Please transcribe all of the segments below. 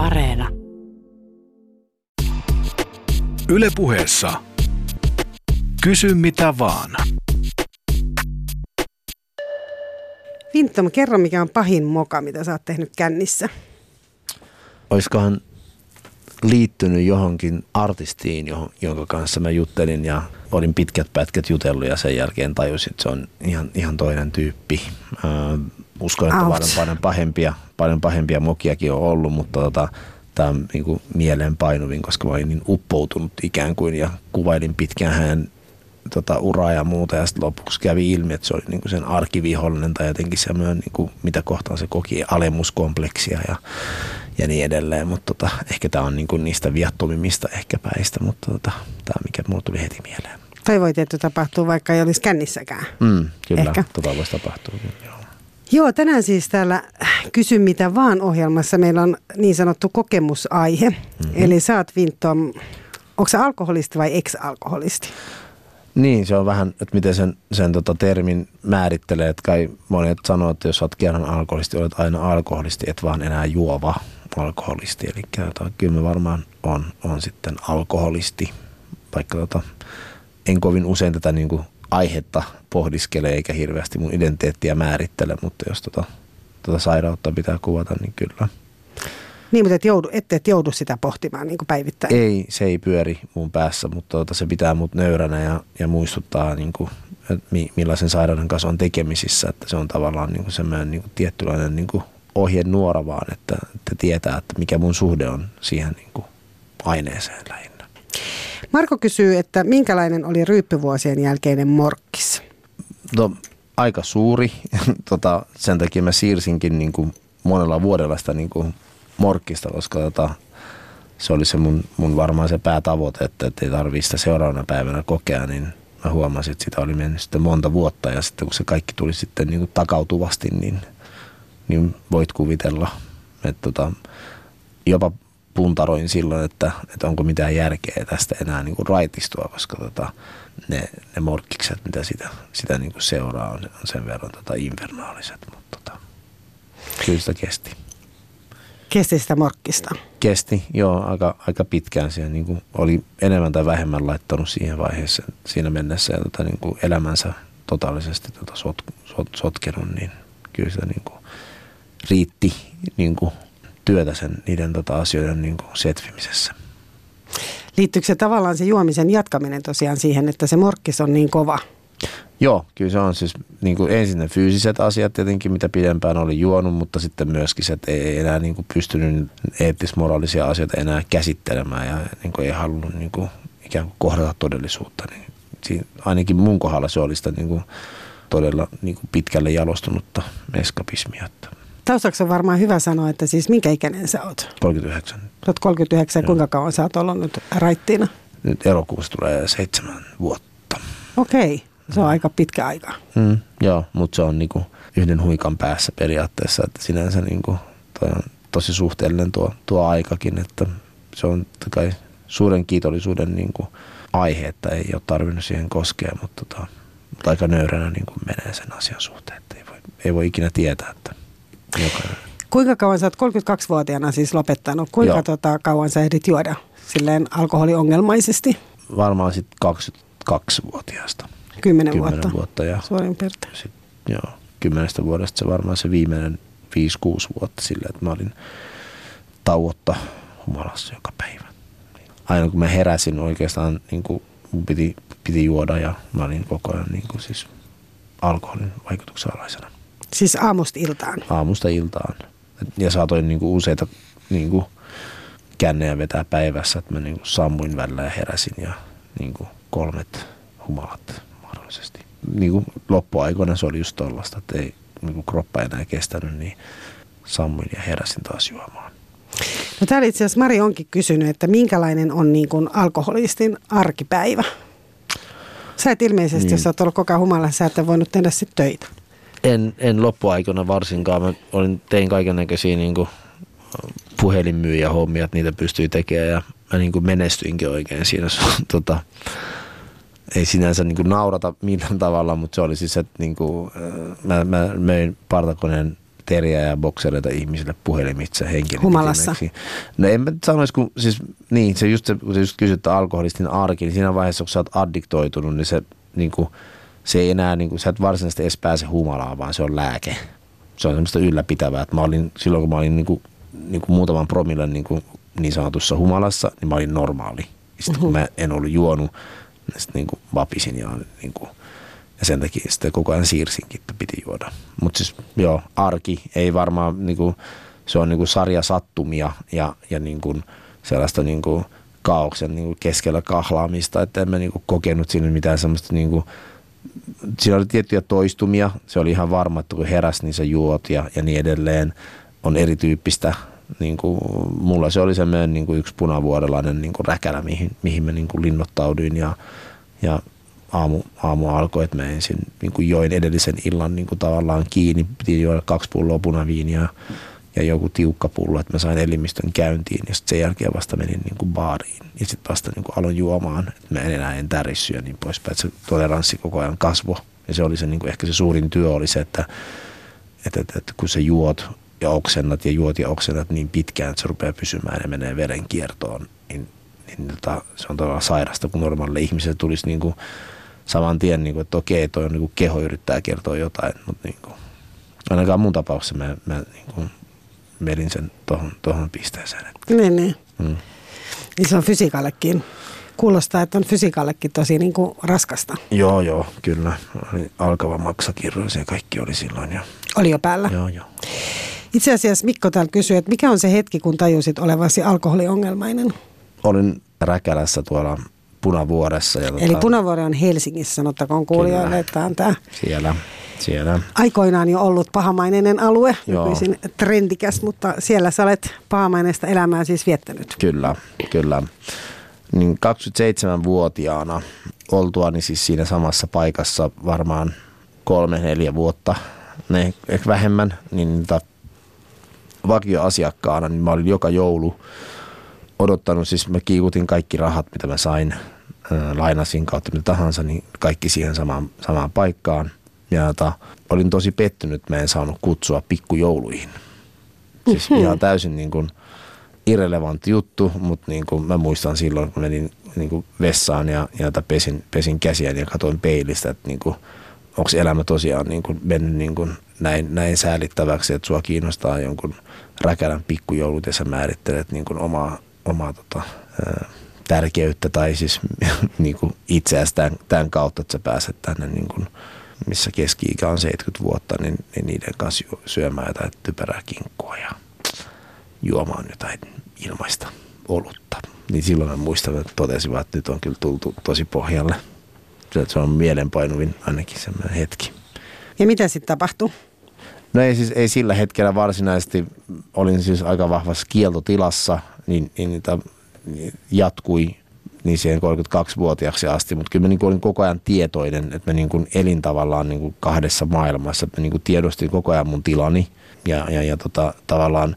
Areena. Yle Puheessa. Kysy mitä vaan. Wintom, kerro mikä on pahin moka, mitä sä oot tehnyt kännissä. Oiskohan liittynyt johonkin artistiin, jonka kanssa mä juttelin ja olin pitkät pätkät jutellut ja sen jälkeen tajusin, että se on ihan toinen tyyppi. Uskon, että paljon pahempia mokiakin on ollut, mutta tämä on niin mieleen painuvin, koska mä olin niin uppoutunut ikään kuin ja kuvailin pitkään hänen uraa ja muuta ja sitten lopuksi kävi ilmi, että se oli niin sen arkivihollinen tai jotenkin semmoinen, niin mitä kohtaan se koki alemuskompleksia ja niin edelleen, mutta ehkä tämä on niin niistä viattomimmista ehkä päistä, mutta tämä mikä mulle tuli heti mieleen. Toivoitin, että tapahtuu vaikka ei olisi kännissäkään. Kyllä, ehkä. Voisi tapahtua. Joo, tänään siis täällä Kysy mitä vaan -ohjelmassa meillä on niin sanottu kokemusaihe. Mm-hmm. Eli sä oot, Wintom, onko sä alkoholisti vai ex-alkoholisti? Niin, se on vähän, että miten sen termin määrittelee. Että kai monet sanoo, että jos sä oot kerran alkoholisti, olet aina alkoholisti, et vaan enää juova alkoholisti. Eli kyllä mä varmaan on sitten alkoholisti, vaikka en kovin usein tätä niinku aihetta pohdiskelee eikä hirveästi mun identiteettiä määrittele, mutta jos tuota sairautta pitää kuvata, niin kyllä. Niin, mutta et joudu sitä pohtimaan niin kuin päivittäin. Ei, se ei pyöri mun päässä, mutta se pitää mut nöyränä ja muistuttaa, niin kuin, että millaisen sairauden kanssa on tekemisissä, että se on tavallaan niin kuin semmoinen niin kuin tiettylainen niin kuin ohjenuora vaan, että tietää, että mikä mun suhde on siihen niin kuin aineeseen lähinnä. Marko kysyy, että minkälainen oli ryyppyvuosien jälkeinen morkkis? Aika suuri. Sen takia mä siirsinkin niin kuin monella vuodella sitä niin kuin morkkista, koska se oli se mun varmaan se päätavoite, että ei tarvitse sitä seuraavana päivänä kokea, niin mä huomasin, että sitä oli mennyt sitten monta vuotta ja sitten kun se kaikki tuli sitten niin kuin takautuvasti, niin voit kuvitella, että jopa puntaroin silloin, että onko mitään järkeä tästä enää niin kuin raitistua, koska ne morkkikset, mitä sitä niin kuin seuraa, on sen verran infernaaliset, mutta kyllä sitä kesti. Kesti sitä morkkista? Kesti, joo, aika pitkään. Siihen, niin kuin oli enemmän tai vähemmän laittanut siihen vaiheessa, siinä mennessä ja niin kuin elämänsä totaalisesti sotkenut, niin kyllä sitä niin kuin riitti niin kuin työtä niiden asioiden niin kuin setvimisessä. Liittyykö se tavallaan se juomisen jatkaminen tosiaan siihen, että se morkkis on niin kova? Joo, kyllä se on siis niin kuin ensin ne fyysiset asiat tietenkin, mitä pidempään oli juonut, mutta sitten myöskin se, että ei enää niin kuin pystynyt eettis-moraalisia asioita enää käsittelemään ja niin kuin ei halunnut niin kuin ikään kuin kohdata todellisuutta. Niin ainakin mun kohdalla se oli sitä niin kuin todella niin kuin pitkälle jalostunutta eskapismia. Taustaksi on varmaan hyvä sanoa, että siis minkä ikäinen sä oot? 39. Sä oot 39, kuinka kauan sä oot ollut nyt raittiina? Nyt elokuussa tulee 7 vuotta. Okei, se on aika pitkä aika. Joo, mutta se on niinku yhden huikan päässä periaatteessa, että sinänsä niinku toi on tosi suhteellinen tuo aikakin, että se on kai suuren kiitollisuuden niinku aihe, että ei ole tarvinnut siihen koskea, mutta aika nöyränä niinku menee sen asian suhteen, että ei voi ikinä tietää, että jokainen. Kuinka kauan sä oot 32-vuotiaana siis lopettanut? Kuinka kauan sä ehdit juoda silleen alkoholiongelmaisesti? Varmaan sitten 22-vuotiaasta. 10 vuotta. Ja suurin piirtein. Sit, joo, 10 vuodesta se varmaan se viimeinen 5-6 vuotta silleen, että mä olin tauotta humalassa joka päivä. Aina kun mä heräsin oikeastaan, niin kuin mun piti juoda ja mä olin koko ajan niin kuin siis alkoholin vaikutuksen alaisena. Siis aamusta iltaan? Aamusta iltaan. Ja saatoin niinku useita niinku kännejä vetää päivässä, että mä niinku sammuin välillä ja heräsin ja niinku 3 humalat mahdollisesti. Niinku loppuaikoina se oli just tollaista, että ei niinku kroppa enää kestänyt, niin sammuin ja heräsin taas juomaan. No täällä itse asiassa Mari onkin kysynyt, että minkälainen on niinku alkoholistin arkipäivä? Sä et ilmeisesti, jos sä oot ollut koko ajan humalassa, sä et voinut tehdä sit töitä. En loppuaikana varsinkaan. Mä tein kaikennäköisiä niin kuin puhelinmyyjähommia, että niitä pystyi tekemään ja mä niin kuin menestyinkin oikein siinä. Ei sinänsä niin kuin naurata millään tavalla, mutta se oli siis, että niin kuin, mä möin partakoneen teriä ja boksereita ihmisille puhelimitse henkilölle. Humalassa. No en mä sanoisi, kun siis, niin, se just kysyt, että alkoholistin arki, niin siinä vaiheessa, kun sä oot addiktoitunut, niin se, niin kuin, se ei enää, niin kuin, sä et varsinaisesti edes pääse humalaan, vaan se on lääke. Se on semmoista ylläpitävää, että mä olin, silloin kun mä olin niin kuin muutaman promillen niin sanotussa humalassa, niin mä olin normaali. Sitten kun mä en ollut juonut, niin sitten niin vapisin ja niin kuin, ja sen takia sitten koko ajan siirsinkin, että piti juoda. Mutta siis joo, arki ei varmaan, niinku, se on niinku sarja sattumia ja niinku sellaista niinku kaaoksen niinku keskellä kahlaamista, että en mä niinku kokenut siinä mitään semmoista. Niinku, siinä oli tiettyjä toistumia, se oli ihan varma, että kun heräs, niin sä juot ja niin edelleen. On erityyppistä. Niinku, mulla se oli semmoinen niinku yksi punavuorelainen niinku räkälä, mihin mä niinku linnoittauduin ja Aamu alkoi, että mä ensin niin kuin join edellisen illan niin kuin tavallaan kiinni. Piti juoda 2 pulloa punaviinia ja joku tiukka pullo, että mä sain elimistön käyntiin. Ja sitten sen jälkeen vasta menin niin kuin baariin ja sitten vasta niin kuin aloin juomaan. Että mä enää en tärissyä ja niin poispäin. Se toleranssi koko ajan kasvoi. Ja se oli se, niin kuin ehkä se suurin työ oli se, että kun sä juot ja oksennat niin pitkään, että se rupeaa pysymään ja menee verenkiertoon. Niin, se on tavallaan sairasta, kun normaalille ihmiselle tulisi niin kuin saman tien, niin kuin, että okei, toi on, niin kuin, keho yrittää kertoa jotain, mutta niin kuin, ainakaan mun tapauksessa mä niin kuin, menin sen tohon pisteeseen. Että. Niin. Mm. Se on fysiikallekin. Kuulostaa, että on fysiikallekin tosi niin kuin raskasta. Joo, kyllä. Oli alkava maksakirroisi ja kaikki oli silloin. Ja. Oli jo päällä? Joo. Itse asiassa Mikko täällä kysyi, että mikä on se hetki, kun tajusit olevasi alkoholiongelmainen? Olin Räkälässä tuolla Punavuoressa. Eli Punavuori on Helsingissä, sanottakoon kuulijoille, että on tämä siellä. Aikoinaan jo ollut pahamaineinen alue, nykyisin trendikäs, mutta siellä sä olet pahamaineista elämää siis viettänyt. Kyllä. Niin 27-vuotiaana oltuani siis siinä samassa paikassa varmaan 3-4 vuotta, ehkä vähemmän, niin vakioasiakkaana, niin mä olin joka joulu odottanut, siis mä kiikutin kaikki rahat, mitä mä sain, lainasin kautta mitä tahansa, niin kaikki siihen samaan paikkaan. Ja olin tosi pettynyt, että mä en saanut kutsua pikkujouluihin. Siis ihan täysin niin kuin irrelevantti juttu, mutta niin kuin mä muistan silloin, kun menin niin kuin vessaan ja pesin käsiäni ja katsoin peilistä, että niin kuin, onko elämä tosiaan niin kuin mennyt niin kuin näin säälittäväksi, että sua kiinnostaa jonkun Räkälän pikkujoulut ja sä määrittelet niin kuin omaa tärkeyttä tai siis niinku itseäsi tämän kautta, että sä pääset tänne, niinku, missä keski-ikä on 70 vuotta, niin niiden kanssa syömään jotain typerää kinkkua ja juomaan jotain ilmaista olutta. Niin silloin mä muistan, että totesin vaan, että nyt on kyllä tultu tosi pohjalle. Se on mielenpainuvin ainakin semmoinen hetki. Ja mitä sitten tapahtui? No ei sillä hetkellä varsinaisesti, olin siis aika vahvassa kieltotilassa, niin jatkui niin siihen 32-vuotiaaksi asti, mutta kyllä mä niin kuin olin koko ajan tietoinen, että mä niin kuin elin tavallaan niin kuin kahdessa maailmassa, että mä niin kuin tiedostin koko ajan mun tilani ja tavallaan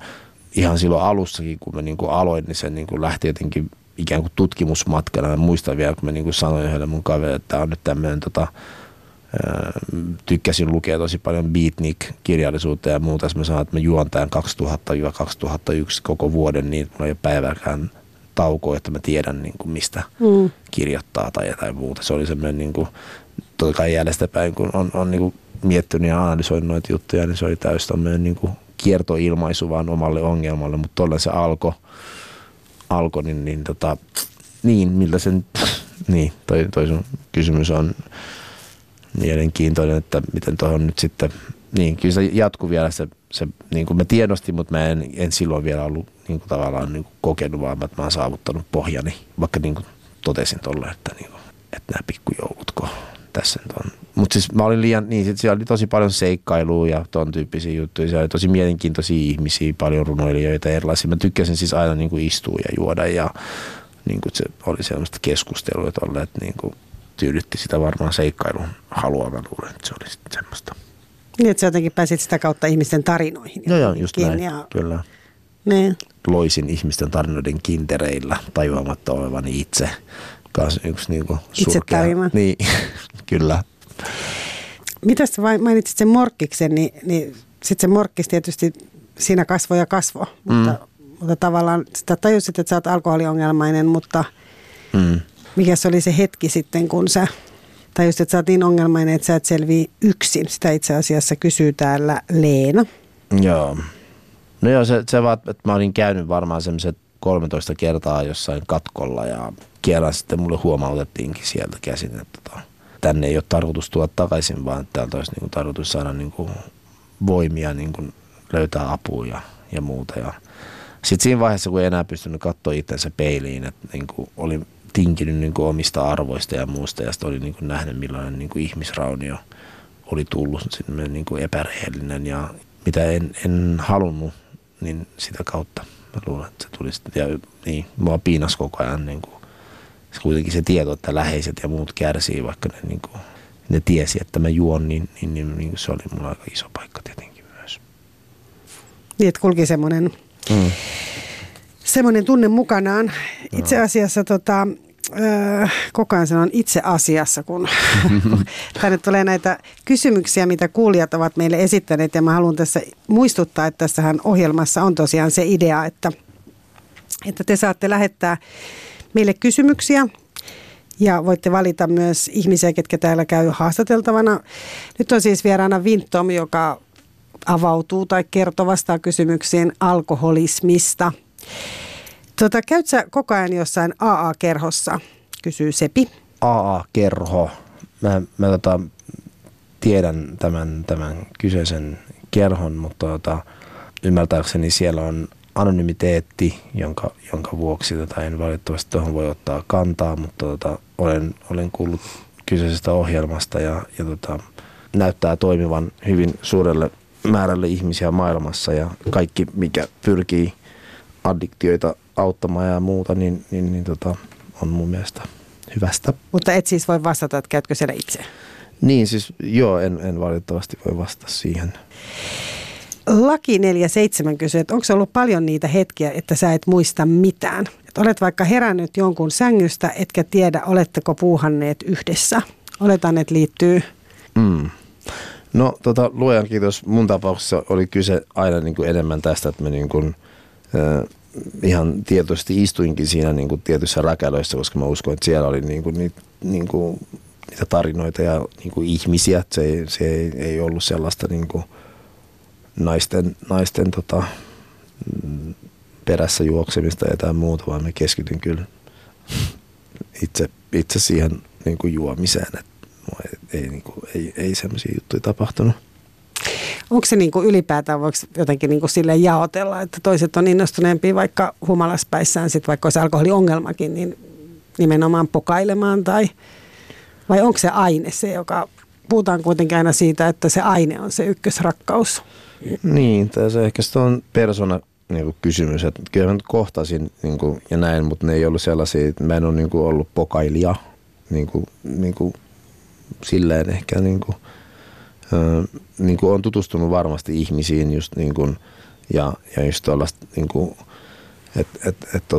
ihan silloin alussakin, kun mä niin kuin aloin, niin se niin kuin lähti jotenkin ikään kuin tutkimusmatkana. Mä muistan vielä, kun mä niin kuin sanoin yhdelle mun kaverille, että tämä on nyt tämmöinen tykkäsin lukea tosi paljon beatnik-kirjallisuutta ja muuta. Mä sanoin, että mä juon tämän 2000-2001 koko vuoden niin, että mulla ei ole päivääkään taukoa, että mä tiedän niin kuin mistä kirjoittaa tai jotain muuta. Se oli semmoinen, niin kuin, totta kai jäljestäpäin, kun on niin kuin miettinyt ja analysoinut noita juttuja, niin se oli täysin tämmöinen niin kuin kiertoilmaisu vaan omalle ongelmalle, mutta tolleen se alkoi, niin miltä sen, niin toi sun kysymys on mielenkiintoinen, että miten tuohon nyt sitten, niin kyllä se jatkuu vielä se niin kuin mä tiedostin, mutta mä en silloin vielä ollut niin kuin tavallaan niin kuin kokenut, vaan että mä oon saavuttanut pohjani, vaikka niin kuin totesin tolle, että nämä pikkujoulutko tässä nyt on. Mutta siis mä olin liian, niin siellä oli tosi paljon seikkailua ja ton tyyppisiä juttuja, siellä oli tosi mielenkiintoisia ihmisiä, paljon runoilijoita erilaisia. Mä tykkäsin siis aina niin kuin istua ja juoda ja niin kuin se oli sellaista keskustelua tolle, että niin kuin tyydytti sitä varmaan seikkailun halua, mä luulen, että se oli sitten semmoista. Niin, että sä jotenkin pääsit sitä kautta ihmisten tarinoihin. Joo, just näin, ja kyllä. Ne. Loisin ihmisten tarinoiden kintereillä, tajuamatta olevani itse. Kans yksi niinku surkea. Itse tarina. Niin, kyllä. Mitäs mainitsit sen morkkiksen, niin sitten se morkkis tietysti siinä kasvoi ja kasvoi, mutta tavallaan sitä tajusit, että sä oot alkoholiongelmainen, mutta mikä se oli se hetki sitten, kun sä tajusit, että sä oot niin ongelmainen, että sä et selvii yksin. Sitä itse asiassa kysyy täällä Leena. Joo. No joo, se vaan, että mä olin käynyt varmaan semmoiset 13 kertaa jossain katkolla ja kerran sitten mulle huomautettiinkin sieltä käsin, että tänne ei ole tarkoitus tulla takaisin, vaan täältä olisi niinku tarkoitus saada niinku voimia niinku löytää apua ja muuta. Ja sitten siinä vaiheessa, kun ei enää pystynyt katsoa itsensä peiliin, että niinku olin tinkinyt niinku omista arvoista ja muusta ja sitten olin niinku nähnyt, millainen niinku ihmisraunio oli tullut, niinku epärehellinen ja mitä en halunnut, niin sitä kautta mä luulen, että se tuli sitten. Ja niin, mua piinasi koko ajan niinku kuitenkin se tieto, että läheiset ja muut kärsii, vaikka ne tiesi, että mä juon, niin se oli mulla aika iso paikka tietenkin myös. Niin, että kulki semmoinen tunne mukanaan. Itse asiassa koko ajan sanon itse asiassa, kun tänne tulee näitä kysymyksiä, mitä kuulijat ovat meille esittäneet. Ja mä haluan tässä muistuttaa, että tässähän ohjelmassa on tosiaan se idea, että te saatte lähettää meille kysymyksiä ja voitte valita myös ihmisiä, ketkä täällä käy haastateltavana. Nyt on siis vieraana Wintom, joka avautuu tai kertoo vastaan kysymyksiin alkoholismista. Käyt sä koko ajan jossain AA-kerhossa, kysyy Sepi. AA-kerho. Mä tiedän tämän kyseisen kerhon, mutta ymmärtääkseni siellä on anonymiteetti, jonka vuoksi en valitettavasti tuohon voi ottaa kantaa, mutta olen kuullut kyseisestä ohjelmasta ja näyttää toimivan hyvin suurelle määrälle ihmisiä maailmassa ja kaikki, mikä pyrkii addiktioita auttamaan ja muuta, niin on mun mielestä hyvästä. Mutta et siis voi vastata, että käytkö siellä itse? Niin siis joo, en valitettavasti voi vastata siihen. Laki 47 kysyy, että onko ollut paljon niitä hetkiä, että sä et muista mitään? Et olet vaikka herännyt jonkun sängystä, etkä tiedä, oletteko puuhanneet yhdessä? Oletan, että liittyy. No luojan kiitos. Mun tapauksessa oli kyse aina enemmän tästä, että mä ihan tietoisesti istuinkin siinä tietyissä räkälöissä, koska mä uskoin, että siellä oli niitä tarinoita ja ihmisiä. Että se ei ollut sellaista naisten perässä juoksemista ja jotain muuta, vaan me keskityn kyllä itse siihen juomiseen. Et ei semmoisia juttuja tapahtunut. Onko se ylipäätään, voiko jotenkin silleen jaotella, että toiset on innostuneempia vaikka humalaspäissään, sit vaikka olisi alkoholiongelmakin, niin nimenomaan pokailemaan vai onko se aine se, joka... Puhutaan kuitenkin aina siitä, että se aine on se ykkösrakkaus. Niin, se ehkä se on persoonakysymys. Kyllä mä nyt kohtasin ja näin, mutta ne ei ollut sellaisia, että mä en ole ollut pokailija. Silleen ehkä olen tutustunut varmasti ihmisiin just ja just tuollaista, että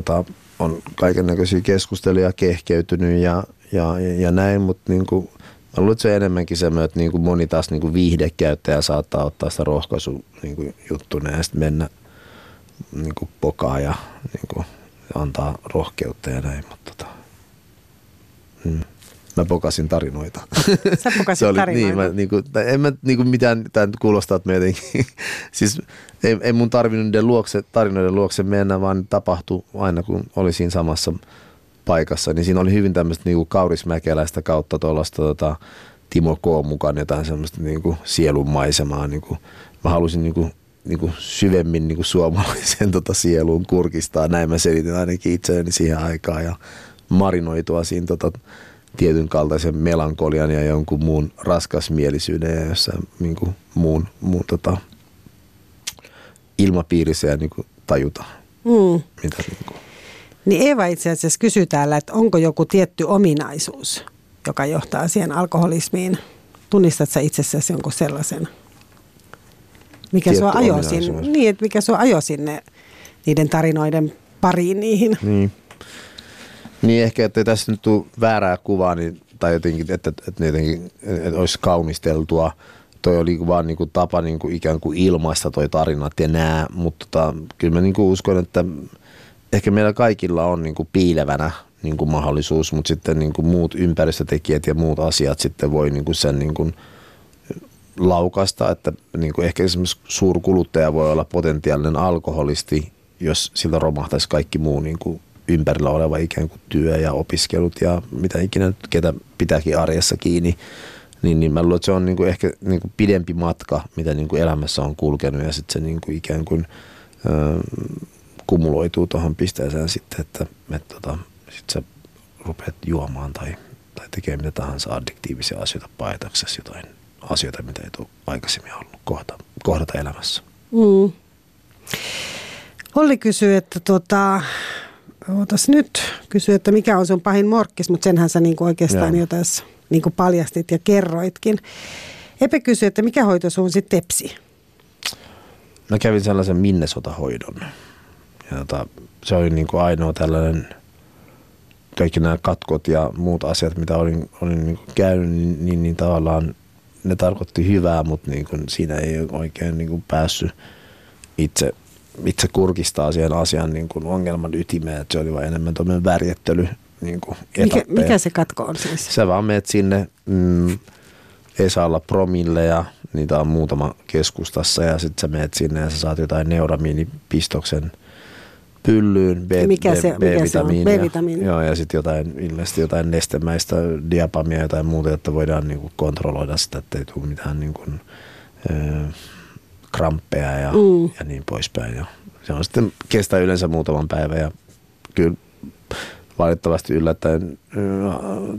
on kaikennäköisiä keskusteluja kehkeytynyt ja näin, mutta mä luulen, että se on enemmänkin semmoinen, että moni taas viihdekäyttäjä saattaa ottaa sitä rohkaisujuttuna ja sitten mennä pokaa ja antaa rohkeutta ja näin. Mutta mä pokasin tarinoita. Sä pokasit tarinoita? Niin, en mä mitään, tää nyt kuulostaa, että mä jotenkin, siis ei mun tarvinnut tarinoiden luokse mennä, vaan ne tapahtui aina, kun oli siinä samassa paikassa, niin siinä oli hyvin tämmöistä kaurismäkeläistä kautta tuollaista Timo K. mukaan jotain semmoista sielunmaisemaa. Mä halusin syvemmin suomalaisen sieluun kurkistaa, näin mä selitin ainakin itseäni siihen aikaan ja marinoitua siinä tietyn kaltaisen melankolian ja jonkun muun raskasmielisyyden ja jossain muun ilmapiirissä ja tajuta, mitä Niin Eeva itse asiassa kysyy täällä, että onko joku tietty ominaisuus, joka johtaa siihen alkoholismiin. Tunnistat sä itsessäsi jonkun sellaisen? Mikä sua ajoi sinne niiden tarinoiden pariin niihin? Niin ehkä, että tässä nyt tule väärää kuvaa, niin, tai jotenkin, että olisi kaunisteltua toi oli vaan niinku tapa niinku ikään kuin ilmaista toi tarinat ja nää, mutta kyllä mä niinku uskon, että ehkä meillä kaikilla on niinku piilevänä niinku mahdollisuus, mutta sitten niinku muut ympäristötekijät ja muut asiat sitten voi niinku sen niinku laukasta, että niinku ehkä esimerkiksi suurkuluttaja voi olla potentiaalinen alkoholisti, jos siltä romahtaisi kaikki muu niinku ympärillä oleva ikään kuin työ ja opiskelut ja mitä ikinä ketä pitääkin arjessa kiinni, niin mä luulen, että se on niinku ehkä niinku pidempi matka, mitä niinku elämässä on kulkenut, ja sitten se niinku ikään kuin kumuloituu tuohon pisteeseen sitten, että sit sä rupeat juomaan tai tekemään mitä tahansa addiktiivisia asioita paetaksesi jotain asioita, mitä ei tule aikaisemmin ollut kohdata elämässä. Mm. Olli kysyy, että kysyi, että mikä on sun pahin morkkis, mutta senhän sä niinku oikeastaan jo tässä niinku paljastit ja kerroitkin. Epe kysyi, että mikä hoito sun sitten tepsi? Mä kävin sellaisen Minnesota-hoidon. Ja se oli niinku ainoa tällainen, kaikki nämä katkot ja muut asiat, mitä olin niinku käynyt, niin tavallaan ne tarkoitti hyvää, mutta niinku siinä ei oikein niinku päässyt itse kurkistaa siihen asian niin kuin ongelman ytimeen, että se oli vain enemmän tuommoinen värjettely niin kuin etappeja. Mikä se katko on siis? Sä vaan menet sinne, ei saa olla promille ja niitä on muutama keskustassa, ja sitten sä menet sinne ja sä saat jotain neuramiinipistoksen pyllyyn, B-vitamiinia. Joo, ja sitten ilmeisesti jotain nestemäistä diapamia ja jotain muuta, jotta voidaan niin kuin kontrolloida sitä, että ei tule mitään niin kuin, kramppeja ja niin poispäin. Ja se on sitten kestää yleensä muutaman päivän, ja kyllä valitettavasti yllättäen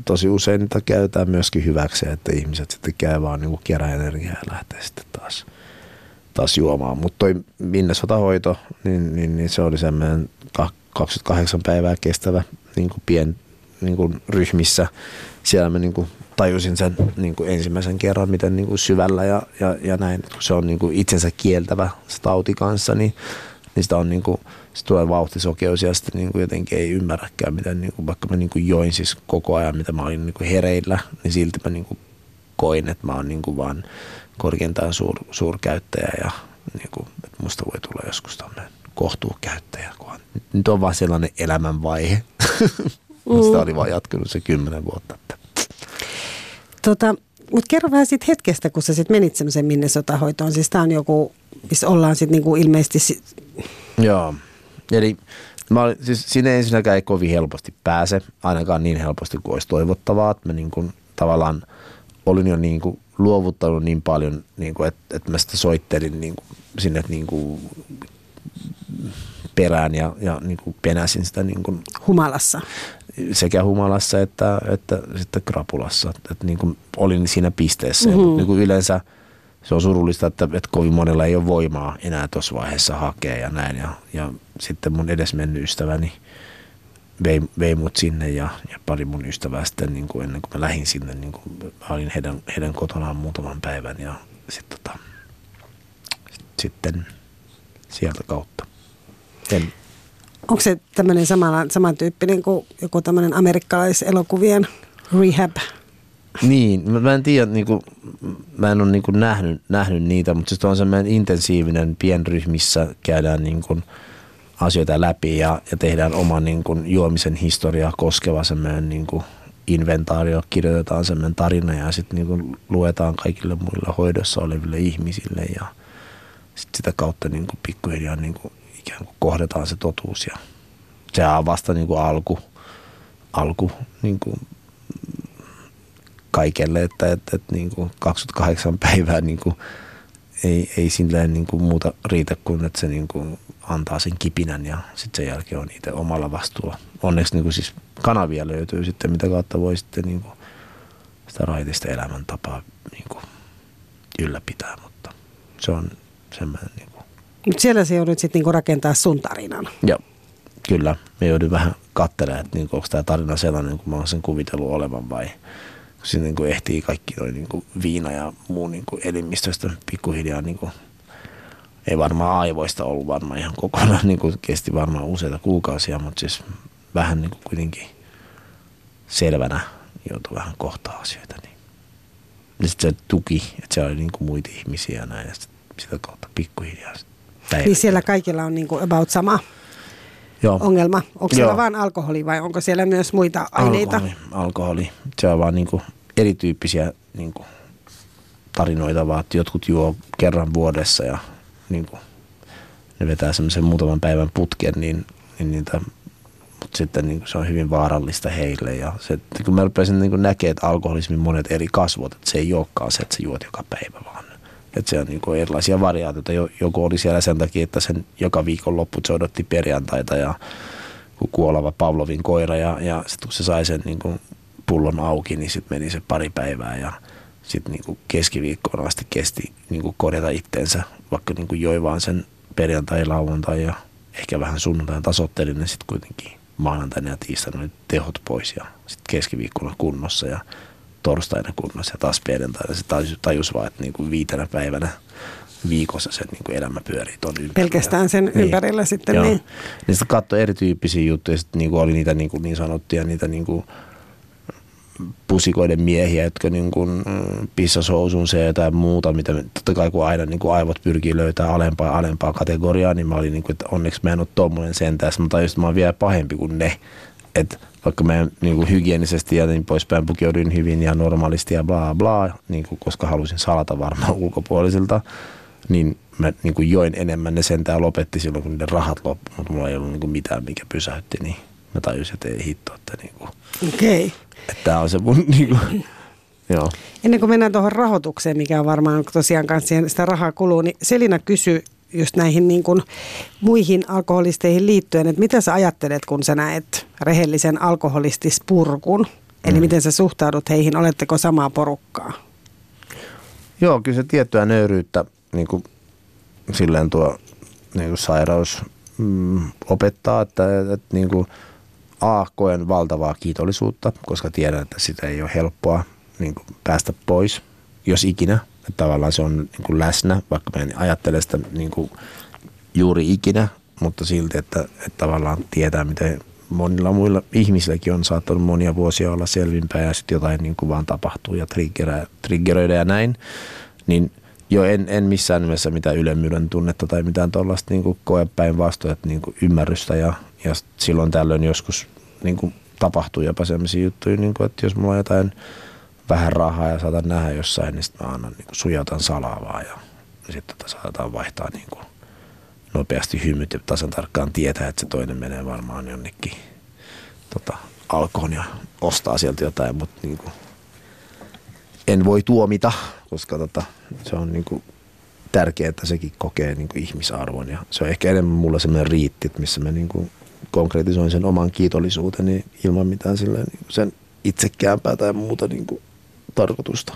tosi usein niitä käytetään myöskin hyväksi, että ihmiset sitten käy vaan niin kuin kerää energiaa ja lähtee sitten taas juomaan. Mutta toi Minnesota-hoito, niin se oli semmoinen 28 päivää kestävä niin kuin niin kuin ryhmissä. Siellä mä niin kuin tajusin sen niin kuin ensimmäisen kerran, miten niin kuin syvällä ja näin, kun se on niin kuin itsensä kieltävä se tauti kanssa, niin sitä on niin kuin, se tulee vauhtisokeus, ja sitten niin kuin jotenkin ei ymmärräkään, miten niin kuin, vaikka mä niin kuin join siis koko ajan, mitä mä olin niin kuin hereillä, niin silti mä niin kuin koin, että mä oon niin kuin vaan korkeintaan suurkäyttäjä, ja niin kuin, että musta voi tulla joskus tämmöinen kohtuukäyttäjä, kunhan nyt on vaan sellainen elämänvaihe. Sitä oli vaan jatkunut se 10 vuotta. Mutta kerro vähän siitä hetkestä, kun sä sit menit semmoisen Minnesota-hoitoon. Siis tää on joku, missä ollaan sitten niinku ilmeisesti... Joo. Eli sinne ensinnäkään ei kovin helposti pääse, ainakaan niin helposti kuin olisi toivottavaa. Et mä niinku, tavallaan olin jo niinku luovuttanut niin paljon, niinku, että mä sitä soittelin niinku, sinne niinku, perään ja niinku, penäsin sitä... Niinku, humalassa. Sekä humalassa että sitten krapulassa, että niin kuin olin siinä pisteessä. Mm-hmm. Niin kuin yleensä se on surullista, että kovin monella ei ole voimaa enää tuossa vaiheessa hakea ja näin. Ja sitten mun edesmennyt ystäväni vei mut sinne ja pari mun ystävää sitten niin kuin ennen kuin mä lähdin sinne. Niin kuin mä olin heidän kotonaan muutaman päivän ja sitten sieltä kautta. Onko se tämmöinen samantyyppinen kuin joku tämmöinen amerikkalaiselokuvien rehab? Niin, mä en tiedä, niinku, mä en ole niinku nähnyt niitä, mutta sitten on semmoinen intensiivinen, pienryhmissä käydään niinku asioita läpi ja tehdään oma niinku juomisen historiaa koskeva semmoinen niinku inventaario, kirjoitetaan semmoinen tarina ja sitten niinku luetaan kaikille muille hoidossa oleville ihmisille ja sitten sitä kautta niinku pikkuhiljaa niinku ikään kuin kohdataan se totuus, ja se on vasta niin kuin alku niin kuin kaikelle, että niin kuin 28 päivää niin kuin ei silleen niin kuin muuta riitä kuin, että se niin kuin antaa sen kipinän ja sitten sen jälkeen on itse omalla vastuulla. Onneksi niin kuin siis kanavia löytyy sitten, mitä kautta voi sitten niin kuin sitä raitista elämäntapaa niin kuin ylläpitää, mutta se on semmoinen niin kuin. Mutta siellä se joudut sitten niinku rakentaa sun tarinan. Joo, kyllä. Me joudun vähän katselemaan, että niinku, onko tämä tarina sellainen, kun mä oon sen kuvitellut olevan vai. Siinä niinku ehtii kaikki noi niinku viina ja muu niinku elimistöstä pikkuhiljaa. Niinku, ei varmaan aivoista ollut varmaan ihan kokonaan. Niinku, kesti varmaan useita kuukausia, mutta siis vähän niinku kuitenkin selvänä joutui vähän kohtaa asioita. Niin. Ja sitten se tuki, että siellä oli niinku muita ihmisiä näin, ja sitä kautta pikkuhiljaa. Niin siellä kaikilla on niinku about sama ongelma. Onko siellä vaan alkoholi vai onko siellä myös muita aineita? Alkoholi. Se on vaan niinku erityyppisiä niinku tarinoita, vaan että jotkut juo kerran vuodessa ja niinku ne vetää semmoisen muutaman päivän putken, mutta sitten niin se on hyvin vaarallista heille. Ja se, kun mä rupesin niin näkemään, että alkoholismin monet eri kasvot, että se ei olekaan se, että sä juot joka päivä, vaan että se on niin erilaisia variaatioita. Joku oli siellä sen takia, että sen joka viikon loppu se odotti perjantaita ja kuoleva Pavlovin koira. Ja sitten kun se sai sen niin pullon auki, niin sitten meni se pari päivää ja sitten niin keskiviikkoon asti kesti niin korjata itteensä, vaikka niin joi vaan sen perjantai, lauantai ja ehkä vähän sunnuntain tasoittelin ja sitten kuitenkin maanantaina ja tiistaina oli tehot pois ja sitten keskiviikkona kunnossa ja torstaina kunnossa ja taas perjantaina. Se tajus vaan, että niinku 5 päivänä viikossa se niinku elämä pyörii ton ympärillä. Pelkästään sen ympärillä sitten. Joo. Niin sitten katsoi erityyppisiä juttuja. Sitten niinku oli niitä niinku niin sanottuja niitä niinku pusikoiden miehiä, jotka niinku pissasi housuunsa ja jotain muuta, mitä totta kai kun aina niinku aivot pyrkii löytämään alempaa kategoriaa, niin mä olin niinku, että onneksi mä en ole tommoinen sentään. Mä tajusin, että mä oon vielä pahempi kuin ne. Et vaikka mä niinku hygienisesti ja niin poispäin pukeuduin hyvin ja normaalisti ja bla bla, niinku, koska halusin salata varmaan ulkopuolisilta, niin mä niinku join enemmän, ne sentään lopetti silloin, kun niiden rahat loppu, mutta mulla ei ollut niinku mitään, mikä pysäytti, niin mä tajusin, että ei hitto, että niinku. Okei. Okay. Tämä on se mun, niinku, joo. Ennen kuin mennään tuohon rahoitukseen, mikä on varmaan tosiaan kanssa siihen sitä rahaa kuluu, niin Selina kysyi just näihin niin kuin muihin alkoholisteihin liittyen, että mitä sä ajattelet, kun sä näet rehellisen alkoholistispurkun? Eli miten sä suhtaudut heihin? Oletteko samaa porukkaa? Joo, kyllä se tiettyä nöyryyttä niin kuin silleen tuo niin kuin sairaus opettaa, että niin kuin koen valtavaa kiitollisuutta, koska tiedän, että sitä ei ole helppoa niin kuin päästä pois, jos ikinä. Että tavallaan se on niin kuin läsnä, vaikka mä en ajattele sitä niin kuin juuri ikinä, mutta silti, että tavallaan tietää, miten monilla muilla ihmisilläkin on saattanut monia vuosia olla selvinpäin ja sitten jotain niin kuin vaan tapahtuu ja triggeröidä ja näin. Niin joo, en missään nimessä mitään ylemmyyden tunnetta tai mitään tuollaista niin koepäin vastoin, että niin kuin ymmärrystä ja silloin tällöin joskus niin kuin tapahtuu jopa sellaisia juttuja, niin kuin, että jos mulla on jotain vähän rahaa ja saatan nähdä jossain, niin sitten mä annan, niin kuin sujautan salavaa ja sitten saatetaan vaihtaa niin kuin nopeasti hymyt ja tasan tarkkaan tietää, että se toinen menee varmaan jonnekin alkoon ja ostaa sieltä jotain, mutta niin kuin en voi tuomita, koska se on niinku tärkeää, että sekin kokee niinku ihmisarvon. Ja se on ehkä enemmän mulla semmoinen riitti, että missä mä niinku konkretisoin sen oman kiitollisuuteni ilman mitään silleen, niinku sen itsekäämpää tai muuta niinku tarkoitusta.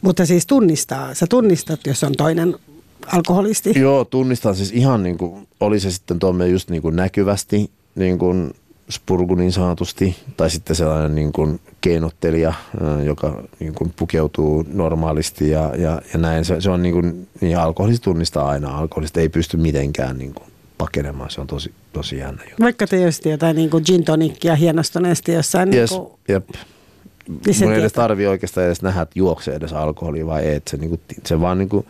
Mutta siis sä tunnistat, jos on toinen alkoholisti? Joo, tunnistan siis ihan, niinku, oli se sitten tuomme just niinku näkyvästi niinku spurku niin sanotusti, tai sitten sellainen niin kuin keinottelija, joka niin kuin pukeutuu normaalisti ja näin. Se on niin kuin, niin alkoholista tunnistaa aina. Alkoholista ei pysty mitenkään niin kuin pakenemaan. Se on tosi jännä juttu. Vaikka te jostain jotain niin kuin gin tonickia hienostuneesti jossain. Yes, niin kuin, mun ei edes tarvitse oikeastaan edes nähdä, että juoksee edes alkoholia vai ei. Se, niin kuin, se vaan niin kuin,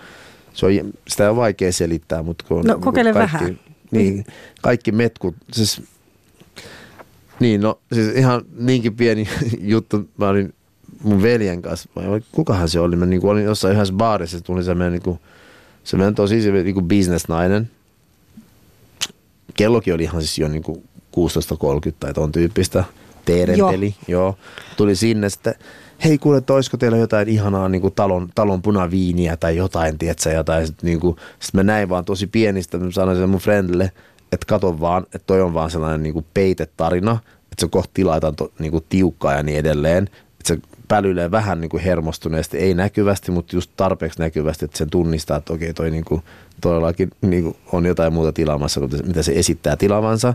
se on, sitä on vaikea selittää. Mutta kun, no kokeile kaikki, vähän. Niin, kaikki metkut. Siis, niin, no siis ihan niinkin pieni juttu, mä olin mun veljen kanssa, kukahan se oli, mä niin olin jossain yhdessä baarissa, se tuli semmoinen tosi niin bisnesnainen. Kellokin oli ihan siis jo niin 16.30 tai ton tyyppistä, teerenteli, joo. Tuli sinne sitten, hei kuule, olisiko teillä jotain ihanaa niin kuin talon punaviiniä tai jotain, tietsä, jotain. Sitten mä näin vaan tosi pienistä, mä sanoin sen mun friendille, että kato vaan, että toi on vaan sellainen niinku peitetarina, että se kohta tilataan niinku tiukkaa ja niin edelleen. Että se pälyilee vähän niinku hermostuneesti, ei näkyvästi, mutta just tarpeeksi näkyvästi, että sen tunnistaa, että okei, toi niinku todellakin niinku on jotain muuta tilaamassa, mitä se esittää tilaavansa.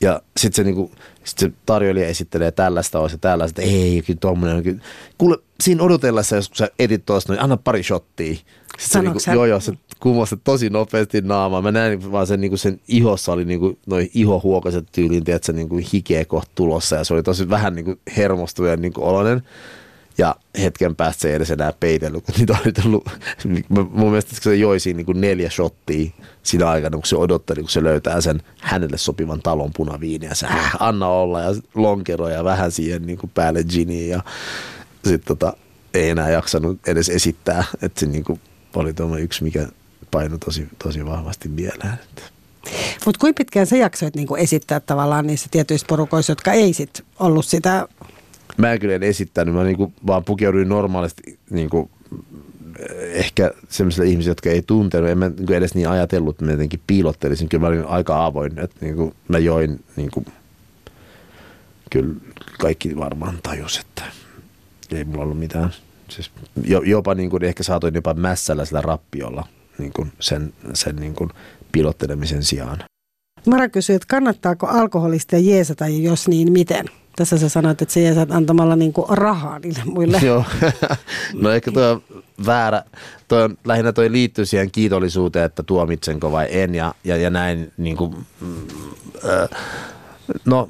Ja sitten se, niinku, se tarjoilija esittelee tällaista olisi ja tällaista, että ei, kyllä tuommoinen. Kuule, siinä odotellessa, jos sä etit tuosta, niin anna pari shottia. Sanoitko sä? Joo, se kumosi tosi nopeasti naamaa. Mä näin vaan sen, niinku, sen ihossa oli niinku, noi ihohuokaset tyylin, tiedätkö, niinku, hikeä kohta tulossa. Ja se oli tosi vähän niinku, hermostuneen niinku, oloinen. Ja hetken päästä se ei edes enää peitellyt, kun niitä on nyt ollut. Mun mielestä se joi siinä niin kuin 4 shottia siinä aikana, kun se odotteli, kun se löytää sen hänelle sopivan talon punaviiniä. Ja se anna olla ja lonkeroja vähän siihen niin kuin päälle giniin. Ja sitten ei enää jaksanut edes esittää. Että se niin kuin oli tuommoinen yksi, mikä painoi tosi vahvasti mieleen. Mutta kuinka pitkään sä jaksoit niin kuin esittää tavallaan niissä tietyissä porukoissa, jotka ei sit ollut sitä... Mä en kyllä en esittänyt, mä niinku vaan pukeuduin normaalisti niinku, ehkä sellaisille ihmisille, jotka ei tuntenut. En mä niinku edes niin ajatellut, että mä jotenkin piilottelisin. Kyllä mä olin aika avoin, että niinku, mä join, niinku, kyllä kaikki varmaan tajus, että ei mulla ollut mitään. Siis, jopa niinku, ehkä saatoin jopa mässällä sillä rappiolla niinku, sen niinku, piilottelemisen sijaan. Mara kysyi, että kannattaako alkoholista jeesata ja jos niin, miten? Tässä sä sanoit, että sä jäsät antamalla niinku rahaa niille muille. Joo, no ehkä tuo on väärä. Lähinnä toi liittyy siihen kiitollisuuteen, että tuomitsenko vai en ja näin. Niinku, no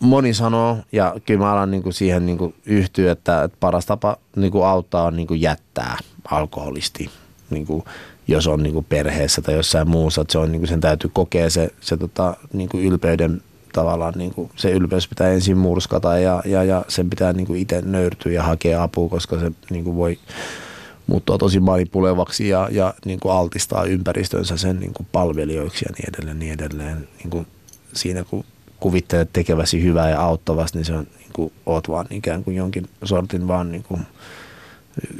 moni sanoo ja kyllä mä alan niinku siihen niinku yhtyä, että paras tapa niinku auttaa on niinku jättää alkoholisti. Niinku, jos on niinku perheessä tai jossain muussa, että se on, niinku, sen täytyy kokea se niinku ylpeyden. Tavallaan niin kuin se ylpeys pitää ensin murskata ja sen pitää niin kuin itse nöyrtyä ja hakea apua, koska se niin kuin voi muuttua tosi manipulevaksi ja niin kuin altistaa ympäristönsä sen niin kuin palvelijoiksi ja niin edelleen. Niin edelleen. Niin kuin siinä kun kuvittelet tekeväsi hyvää ja auttavasti, niin se on niin kuin, oot vaan ikään kuin jonkin sortin vaan niin kuin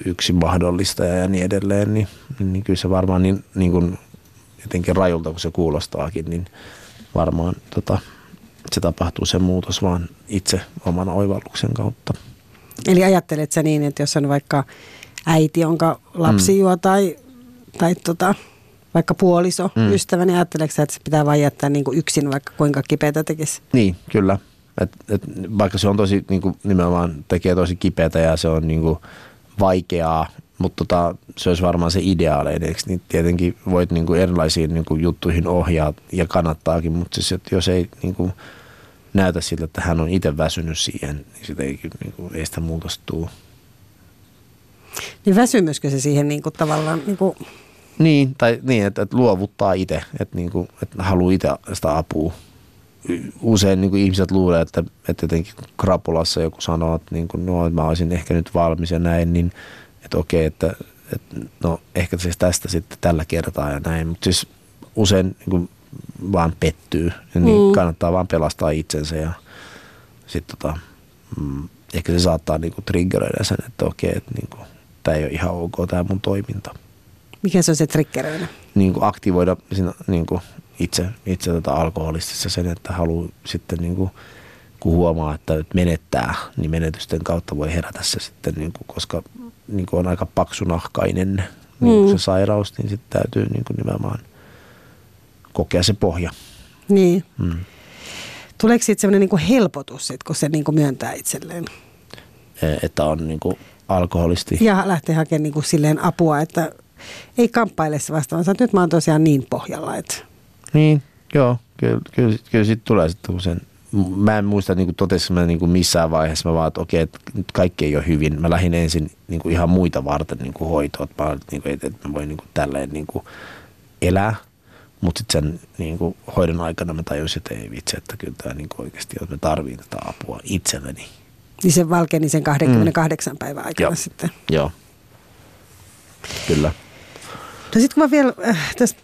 yksi mahdollistaja ja niin edelleen. Niin kyllä se varmaan niin kuin jotenkin rajulta, kun se kuulostaakin, niin varmaan... Se tapahtuu se muutos vaan itse oman oivalluksen kautta. Eli ajattelet sä niin, että jos on vaikka äiti, jonka lapsi juo tai vaikka puoliso, ystävä, niin ajatteletko sä, että se pitää vaan jättää niin kuin yksin, vaikka kuinka kipeätä tekisi? Niin, kyllä. Et, vaikka se on tosi, niin kuin, nimenomaan tekee tosi kipeätä ja se on niin kuin vaikeaa, mutta se olisi varmaan se ideaalein, eikö? Niin tietenkin voit niin kuin erilaisiin niin kuin juttuihin ohjaa ja kannattaakin, mutta siis, jos ei... Niin kuin, näytä siltä, että hän on itse väsynyt siihen, niin sitä ei sitä muutosta tule. Niin väsymyskö se siihen niin kuin tavallaan? Niin, kuin... niin, tai niin, että luovuttaa itse, että, niin kuin, että haluaa itse sitä apua. Usein niin kuin ihmiset luulee, että jotenkin krapulassa joku sanoo, että niin kuin, no, mä olisin ehkä nyt valmis ja näin, niin että okei, että no ehkä siis tästä sitten tällä kertaa ja näin, mutta siis usein... Niin kuin, vaan pettyy, niin kannattaa vaan pelastaa itsensä ja sitten ehkä se saattaa niinku triggeröidä sen, että okei, että niinku, tämä ei ole ihan ok, tämä mun toiminta. Mikä se on se triggeröidä? Niinku aktivoida siinä, niinku itse alkoholistissa sen, että haluaa sitten niinku, kun huomaa, että nyt menettää, niin menetysten kautta voi herätä se sitten, niinku, koska niinku on aika paksunahkainen niinku se sairaus, niin sitten täytyy niinku, nimenomaan kokea se pohja. Niin. Tuleeko siitä sellainen niinku helpotus, kun se niinku myöntää itselleen? Että on niinku alkoholisti. Ja lähtee hakemaan niinku silleen apua, että ei kamppaile se vastaan. Sä, nyt mä oon tosiaan niin pohjalla. Että... Niin, joo. Kyllä siitä tulee sitten usein. Mä en muista niinku totesin mä niinku missään vaiheessa, mä vaan, että okei, että nyt kaikki ei ole hyvin. Mä lähdin ensin niinku ihan muita varten niinku hoitoon. Mä olin, että mä voin niinku tälleen niinku elää. Mutta sitten sen niinku, hoidon aikana mä tajusin, että ei vitsi, että kyllä tämä niinku, oikeasti on, että mä tarvitsen tätä apua itselleni. Niin se valkeni sen 28 päivän aikana. Joo. Sitten. Joo, kyllä. No sitten kun mä vielä,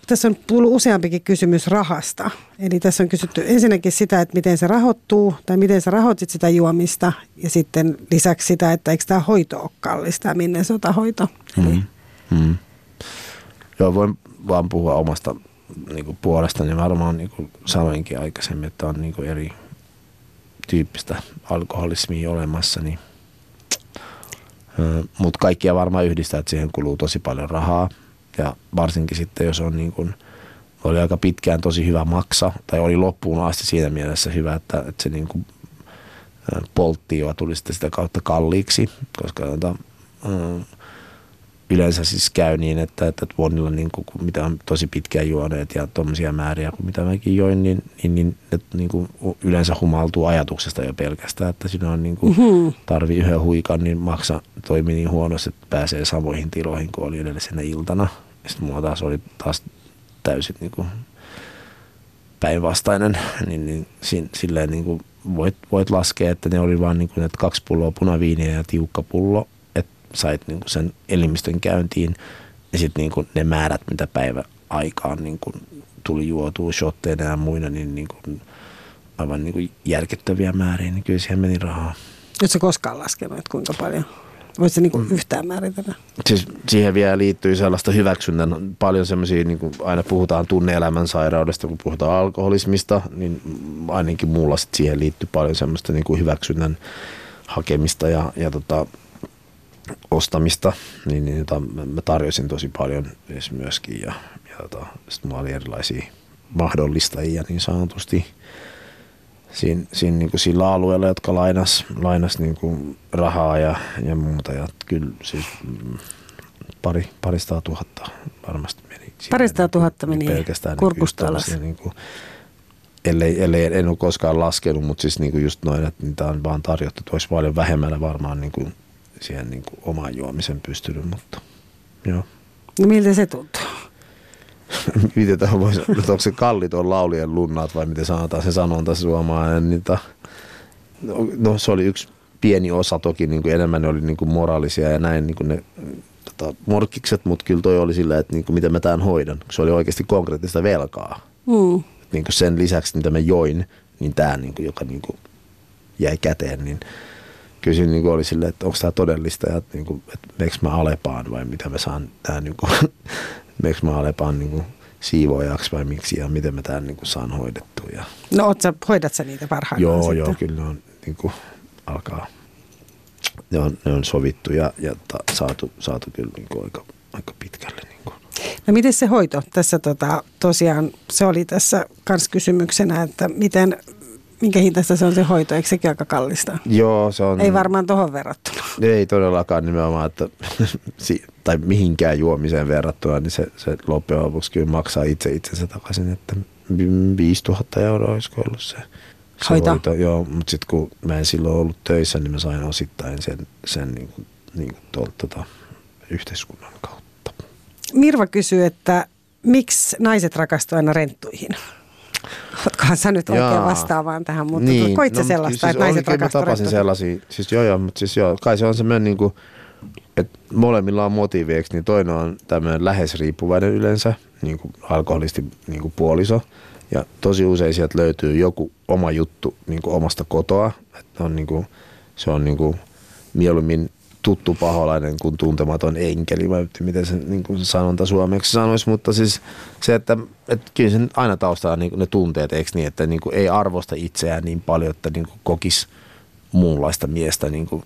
tässä on tullut useampikin kysymys rahasta. Eli tässä on kysytty ensinnäkin sitä, että miten se rahoittuu tai miten sä rahoitit sitä juomista. Ja sitten lisäksi sitä, että eikö tämä hoito ole kallis, tämä Minnesota-hoito. Joo, voin vaan puhua omasta... Niinku puolestani niin varmaan niinku sanoinkin aikaisemmin, että on niinku eri tyyppistä alkoholismia olemassa. Niin. Mutta kaikkia varmaan yhdistää, että siihen kuluu tosi paljon rahaa. Ja varsinkin sitten, jos on niinku, oli aika pitkään tosi hyvä maksa, tai oli loppuun asti siinä mielessä hyvä, että se niinku poltti jo tuli sitä kautta kalliiksi, koska yleensä siis käy niin, että vuonnilla niin kun mitä on tosi pitkiä juoneet ja tommosia määriä kuin mitä mäkin join, niin ne niin kuin yleensä humaltuu ajatuksesta jo pelkästään, että siinä on niin kuin tarvii yhden huikan, niin maksa toimi niin huonosti, että pääsee samoihin tiloihin kuin oli edellisenä iltana. Ja sitten mulla taas oli täysin niin kuin päinvastainen, niin silleen niin kuin voit laskea, että ne oli vaan niin kuin, että 2 pulloa punaviiniä ja tiukka pullo, että sait niin kuin sen elimistön käyntiin, ja sitten niin kuin ne määrät, mitä päivän aikaan niin kuin tuli juotua shotteina ja muina, niin kuin aivan niin kuin järkyttäviä määriä, niin kyllä siihen meni rahaa. Et sä koskaan laskenut, kuinka paljon? Voitko niinku yhtään määritellä? Siis siihen vielä liittyy sellaista hyväksynnän. Paljon semmoisia, niin kuin aina puhutaan tunne-elämän sairaudesta, kun puhutaan alkoholismista, niin ainakin mulla sit siihen liittyy paljon semmoista niin kuin hyväksynnän hakemista ja ostamista. Mä tarjosin tosi paljon myöskin ja sitten mulla oli erilaisia mahdollistajia niin sanotusti. Siinä niin kuin sillä alueella, jotka lainas niin kuin rahaa ja muuta. Ja kyllä siis paristaa tuhatta varmasti meni. Paristaa tuhatta meni pelkästään kurkusta alas. Niin kuin, ellei en ole koskaan laskenut, mutta siis niin kuin just noin, että niitä on vaan tarjottu. Että olisi paljon vähemmällä varmaan niin kuin siihen niin kuin oman juomisen pystynyt, mutta joo. No miltä se tuntuu? Miten tämä voisi, onko se kallit on laulien lunnaat vai miten sanotaan se sanonta suomalainen. No se oli yksi pieni osa toki, niin kuin enemmän ne oli niin kuin moraalisia ja näin niin kuin ne morkkikset, mutta kyllä toi oli sillä, että niin kuin miten mä tämän hoidan. Se oli oikeasti konkreettista velkaa. Niin kuin sen lisäksi, mitä mä join, niin tämä, niin kuin, joka niin kuin jäi käteen, niin kyllä siinä niin kuin oli sillä, että onko tämä todellista ja että, niin kuin, että meikö mä Alepaan vai mitä mä saan tämän niin kuin... Miksi mä Alepaan niin siivoojaksi vai miksi ja miten mä tämän niin saan hoidettua. Ja... No hoidat sä niitä parhaillaan? Joo, kyllä ne on, niin kuin, alkaa. Ne on sovittu ja saatu kyllä niin kuin, aika pitkälle. Niin kuin. No miten se hoito? Tässä tosiaan se oli tässä kans kysymyksenä, että miten... Minkä hintaista se on se hoito? Eikö sekin aika kallista? Joo, se on... Ei varmaan tohon verrattuna. Ei todellakaan nimenomaan, että, tai mihinkään juomiseen verrattuna, niin se loppujen lopuksi kyllä maksaa itsensä takaisin, että 5 000 euroa olisiko ollut se hoito. Joo, mutta sitten kun mä en silloin ollut töissä, niin mä sain osittain sen niin kuin yhteiskunnan kautta. Mirva kysyy, että miksi naiset rakastuvat aina renttuihin? Ootkohan sä nyt oikein vastaavaan tähän, mutta niin, koitko no, sellaista, siis että naiset rakastuvat? Mä tapasin sellaisia, mutta kai se on semmoinen, niin että molemmilla on motiiveiksi, niin toinen on tämmöinen lähes riippuvainen yleensä, niin kuin alkoholisti niin kuin puoliso, ja tosi usein sieltä löytyy joku oma juttu niin kuin omasta kotoa, että on, niin kuin, se on niin kuin, mieluummin tuttu paholainen kuin tuntematon enkeli, vai miten se niin kuin sanonta suomeksi sanoisi, mutta siis se, että kyllä se aina taustalla niin ne tunteet, eikö niin, että niin kuin ei arvosta itseään niin paljon, että niin kuin kokisi muunlaista miestä niin kuin,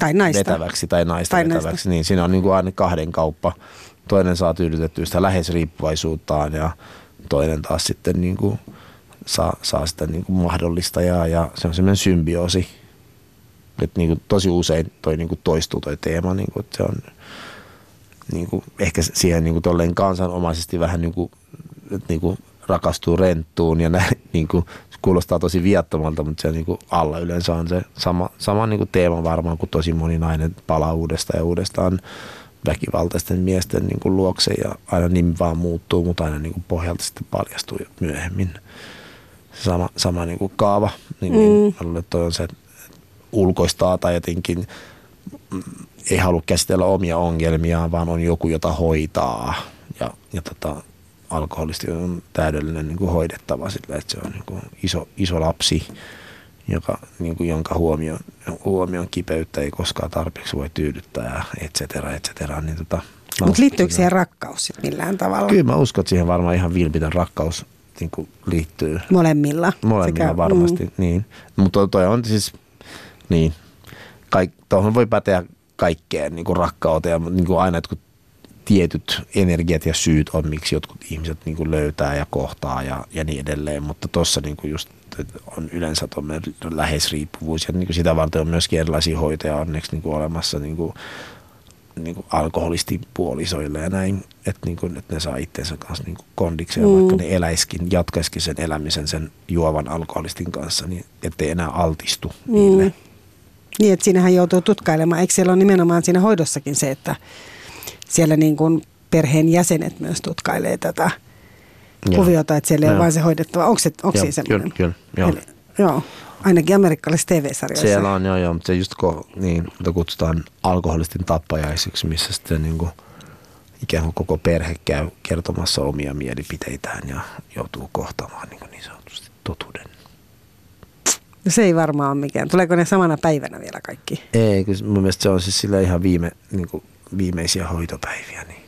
tai naista. Vetäväksi tai naista tai vetäväksi, naista. Niin siinä on niin kuin aina kahden kauppa. Toinen saa tyydytettyä sitä läheisriippuvaisuuttaan ja toinen taas sitten niin kuin saa sitä niin kuin mahdollistajaa ja se on semmoinen symbioosi. Että niin kuin tosi usein toi niin kuin toistuu toi teema, niin kuin, että se on niin kuin, ehkä siihen niin kuin tolleen kansanomaisesti vähän niin kuin, että niin kuin rakastuu renttuun ja näin, niin kuin, se kuulostaa tosi viattomalta, mutta se niin kuin alla yleensä on se sama niin kuin teema varmaan kuin tosi moni nainen palaa uudestaan ja uudestaan väkivaltaisten miesten niin kuin luokse ja aina nimi vaan muuttuu, mutta aina niin kuin pohjalta sitten paljastuu myöhemmin sama niin kuin kaava, niin mä luulen, että toi on se, ulkoistaa tai jotenkin ei halua käsitellä omia ongelmiaan, vaan on joku, jota hoitaa. Ja alkoholisti on täydellinen niin kuin hoidettava sillä, että se on niin kuin iso lapsi, joka, niin kuin, jonka huomion kipeyttä ei koskaan tarpeeksi voi tyydyttää, et cetera, et cetera. Niin, mutta liittyykö siihen rakkaus sit millään tavalla? Kyllä mä uskon, että siihen varmaan ihan vilpitön rakkaus niin kuin liittyy. Molemmilla sekä, varmasti, niin. Mutta toi on siis... Niin, tuohon voi päteä kaikkeen niin kuin rakkauteen, mutta niin kuin aina jotkut tietyt energiat ja syyt on, miksi jotkut ihmiset niin kuin löytää ja kohtaa ja niin edelleen. Mutta tuossa niin kuin just on yleensä tuommoinen läheisriippuvuus ja niin kuin sitä varten on myöskin erilaisia hoitoja onneksi niin kuin olemassa. Niin kuin niinku alkoholistin puolisoille ja näin, että niinku, et ne saa itseensä kanssa niinku kondikseen, vaikka ne eläiskin, jatkaisikin sen elämisen sen juovan alkoholistin kanssa, niin ettei enää altistu niille. Niin, että siinähän joutuu tutkailemaan. Eikö siellä ole nimenomaan siinä hoidossakin se, että siellä niin kuin perheen jäsenet myös tutkailee tätä kuviota, että siellä ei ole vain se hoidettava. Onko siinä semmoinen? Kyllä. Eli, joo. Ainakin amerikkalaisissa TV-sarjoissa. Siellä on, joo, mutta se just kun niin, kutsutaan alkoholistin tappajaisiksi, missä sitten niin kuin ikään kuin koko perhe käy kertomassa omia mielipiteitään ja joutuu kohtaamaan niin, niin sanotusti totuuden. No se ei varmaan ole mikään. Tuleeko ne samana päivänä vielä kaikki? Ei, kyllä mun mielestä se on siis sillä ihan viimeisiä hoitopäiviä, niin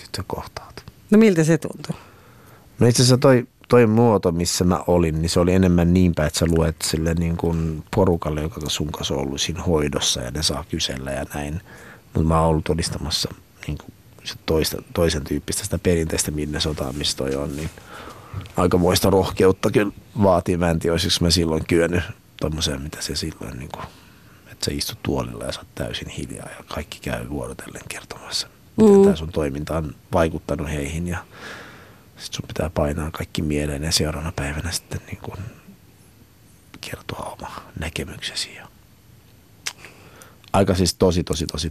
sitten kohtaat. No miltä se tuntuu? No itse asiassa toi muoto, missä mä olin, niin se oli enemmän niinpä, että sä luet sille niin kuin porukalle, joka sun kanssa on ollut siinä hoidossa ja ne saa kysellä ja näin. Mutta mä oon ollut todistamassa niin kuin toisen tyyppistä sitä perinteistä Minnesotaa, missä toi on, niin aikamoista rohkeutta kyllä vaatii. Mä en tiedä, olisiko mä silloin kyennyt tommoseen, mitä se silloin, niin kuin, että sä istut tuolilla ja sä oot täysin hiljaa ja kaikki käy vuorotellen kertomassa, miten tää sun toiminta on vaikuttanut heihin ja sit sun pitää painaa kaikki mieleen ja seuraavana päivänä sitten niin kuin kertoa oma näkemyksesi. Ja aika siis tosi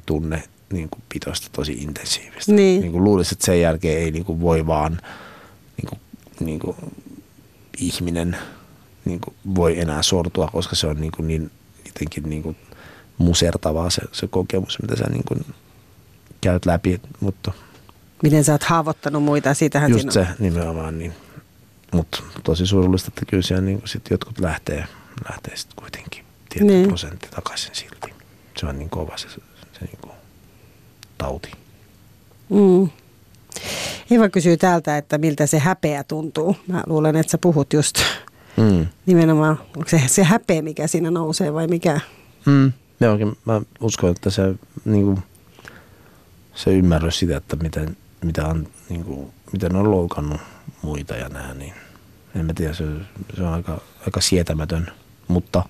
tunne niin kuin pitoista, tosi intensiivistä. Niin. Niin kuin luulisin, että sen jälkeen ei niin kuin voi vaan niin kuin ihminen niin kuin voi enää sortua, koska se on niin kuin niin jotenkin niin kuin musertavaa se kokemus, mitä sä niin kuin käyt läpi, mutta miten sä oot haavoittanut muita, siitähän just se nimenomaan, niin. Mutta tosi surullista, että kyllä siellä niin sit jotkut lähtee sitten kuitenkin tietty prosentti takaisin silti. Se on niin kova se niin kuin tauti. Eva kysyy täältä, että miltä se häpeä tuntuu. Mä luulen, että sä puhut just nimenomaan, onko se häpeä, mikä siinä nousee vai mikä? Mä uskon, että se niin kuin se ymmärrys sitä, että miten on loukannut muita ja näin, niin en mä tiedä, se on aika sietämätön, mutta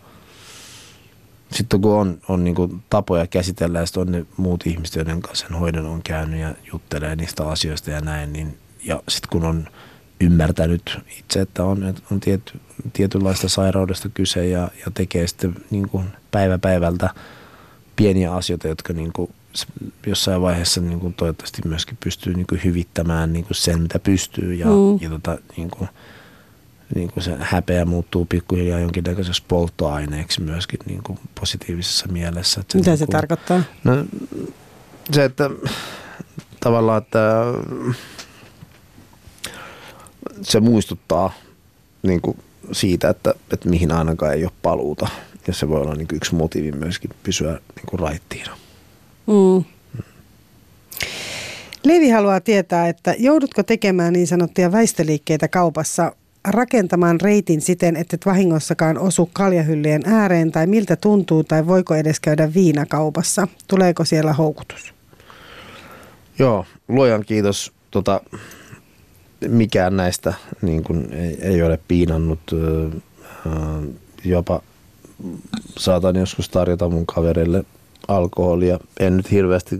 sitten kun on niin kuin tapoja käsitellä ja sitten on ne muut ihmiset, joiden kanssa sen hoidon on käynyt ja juttelee niistä asioista ja näin, niin, ja sitten kun on ymmärtänyt itse, että on tietynlaista sairaudesta kyse ja tekee sitten niin kuin päivä päivältä pieniä asioita, jotka niin kuin jossain vaiheessa niin kuin toivottavasti myöskin pystyy niin kuin hyvittämään niin kuin sen, mitä pystyy. Ja se häpeä muuttuu pikkuhiljaa jonkinnäköiseksi polttoaineeksi myöskin niin kuin positiivisessa mielessä. Että se mitä niin kuin se tarkoittaa? No, se, että tavallaan, että se muistuttaa niin kuin siitä, että mihin ainakaan ei ole paluuta. Ja se voi olla niin kuin yksi motiivi myöskin pysyä niin kuin raittiina. Levi haluaa tietää, että joudutko tekemään niin sanottuja väistöliikkeitä kaupassa, rakentamaan reitin siten, että et vahingossakaan osu kaljahyllyjen ääreen, tai miltä tuntuu, tai voiko edes käydä viinakaupassa? Tuleeko siellä houkutus? Joo, luojan kiitos. Mikään näistä niin kun ei ole piinannut. Jopa saatan joskus tarjota mun kavereille alkoholia. En nyt hirveästi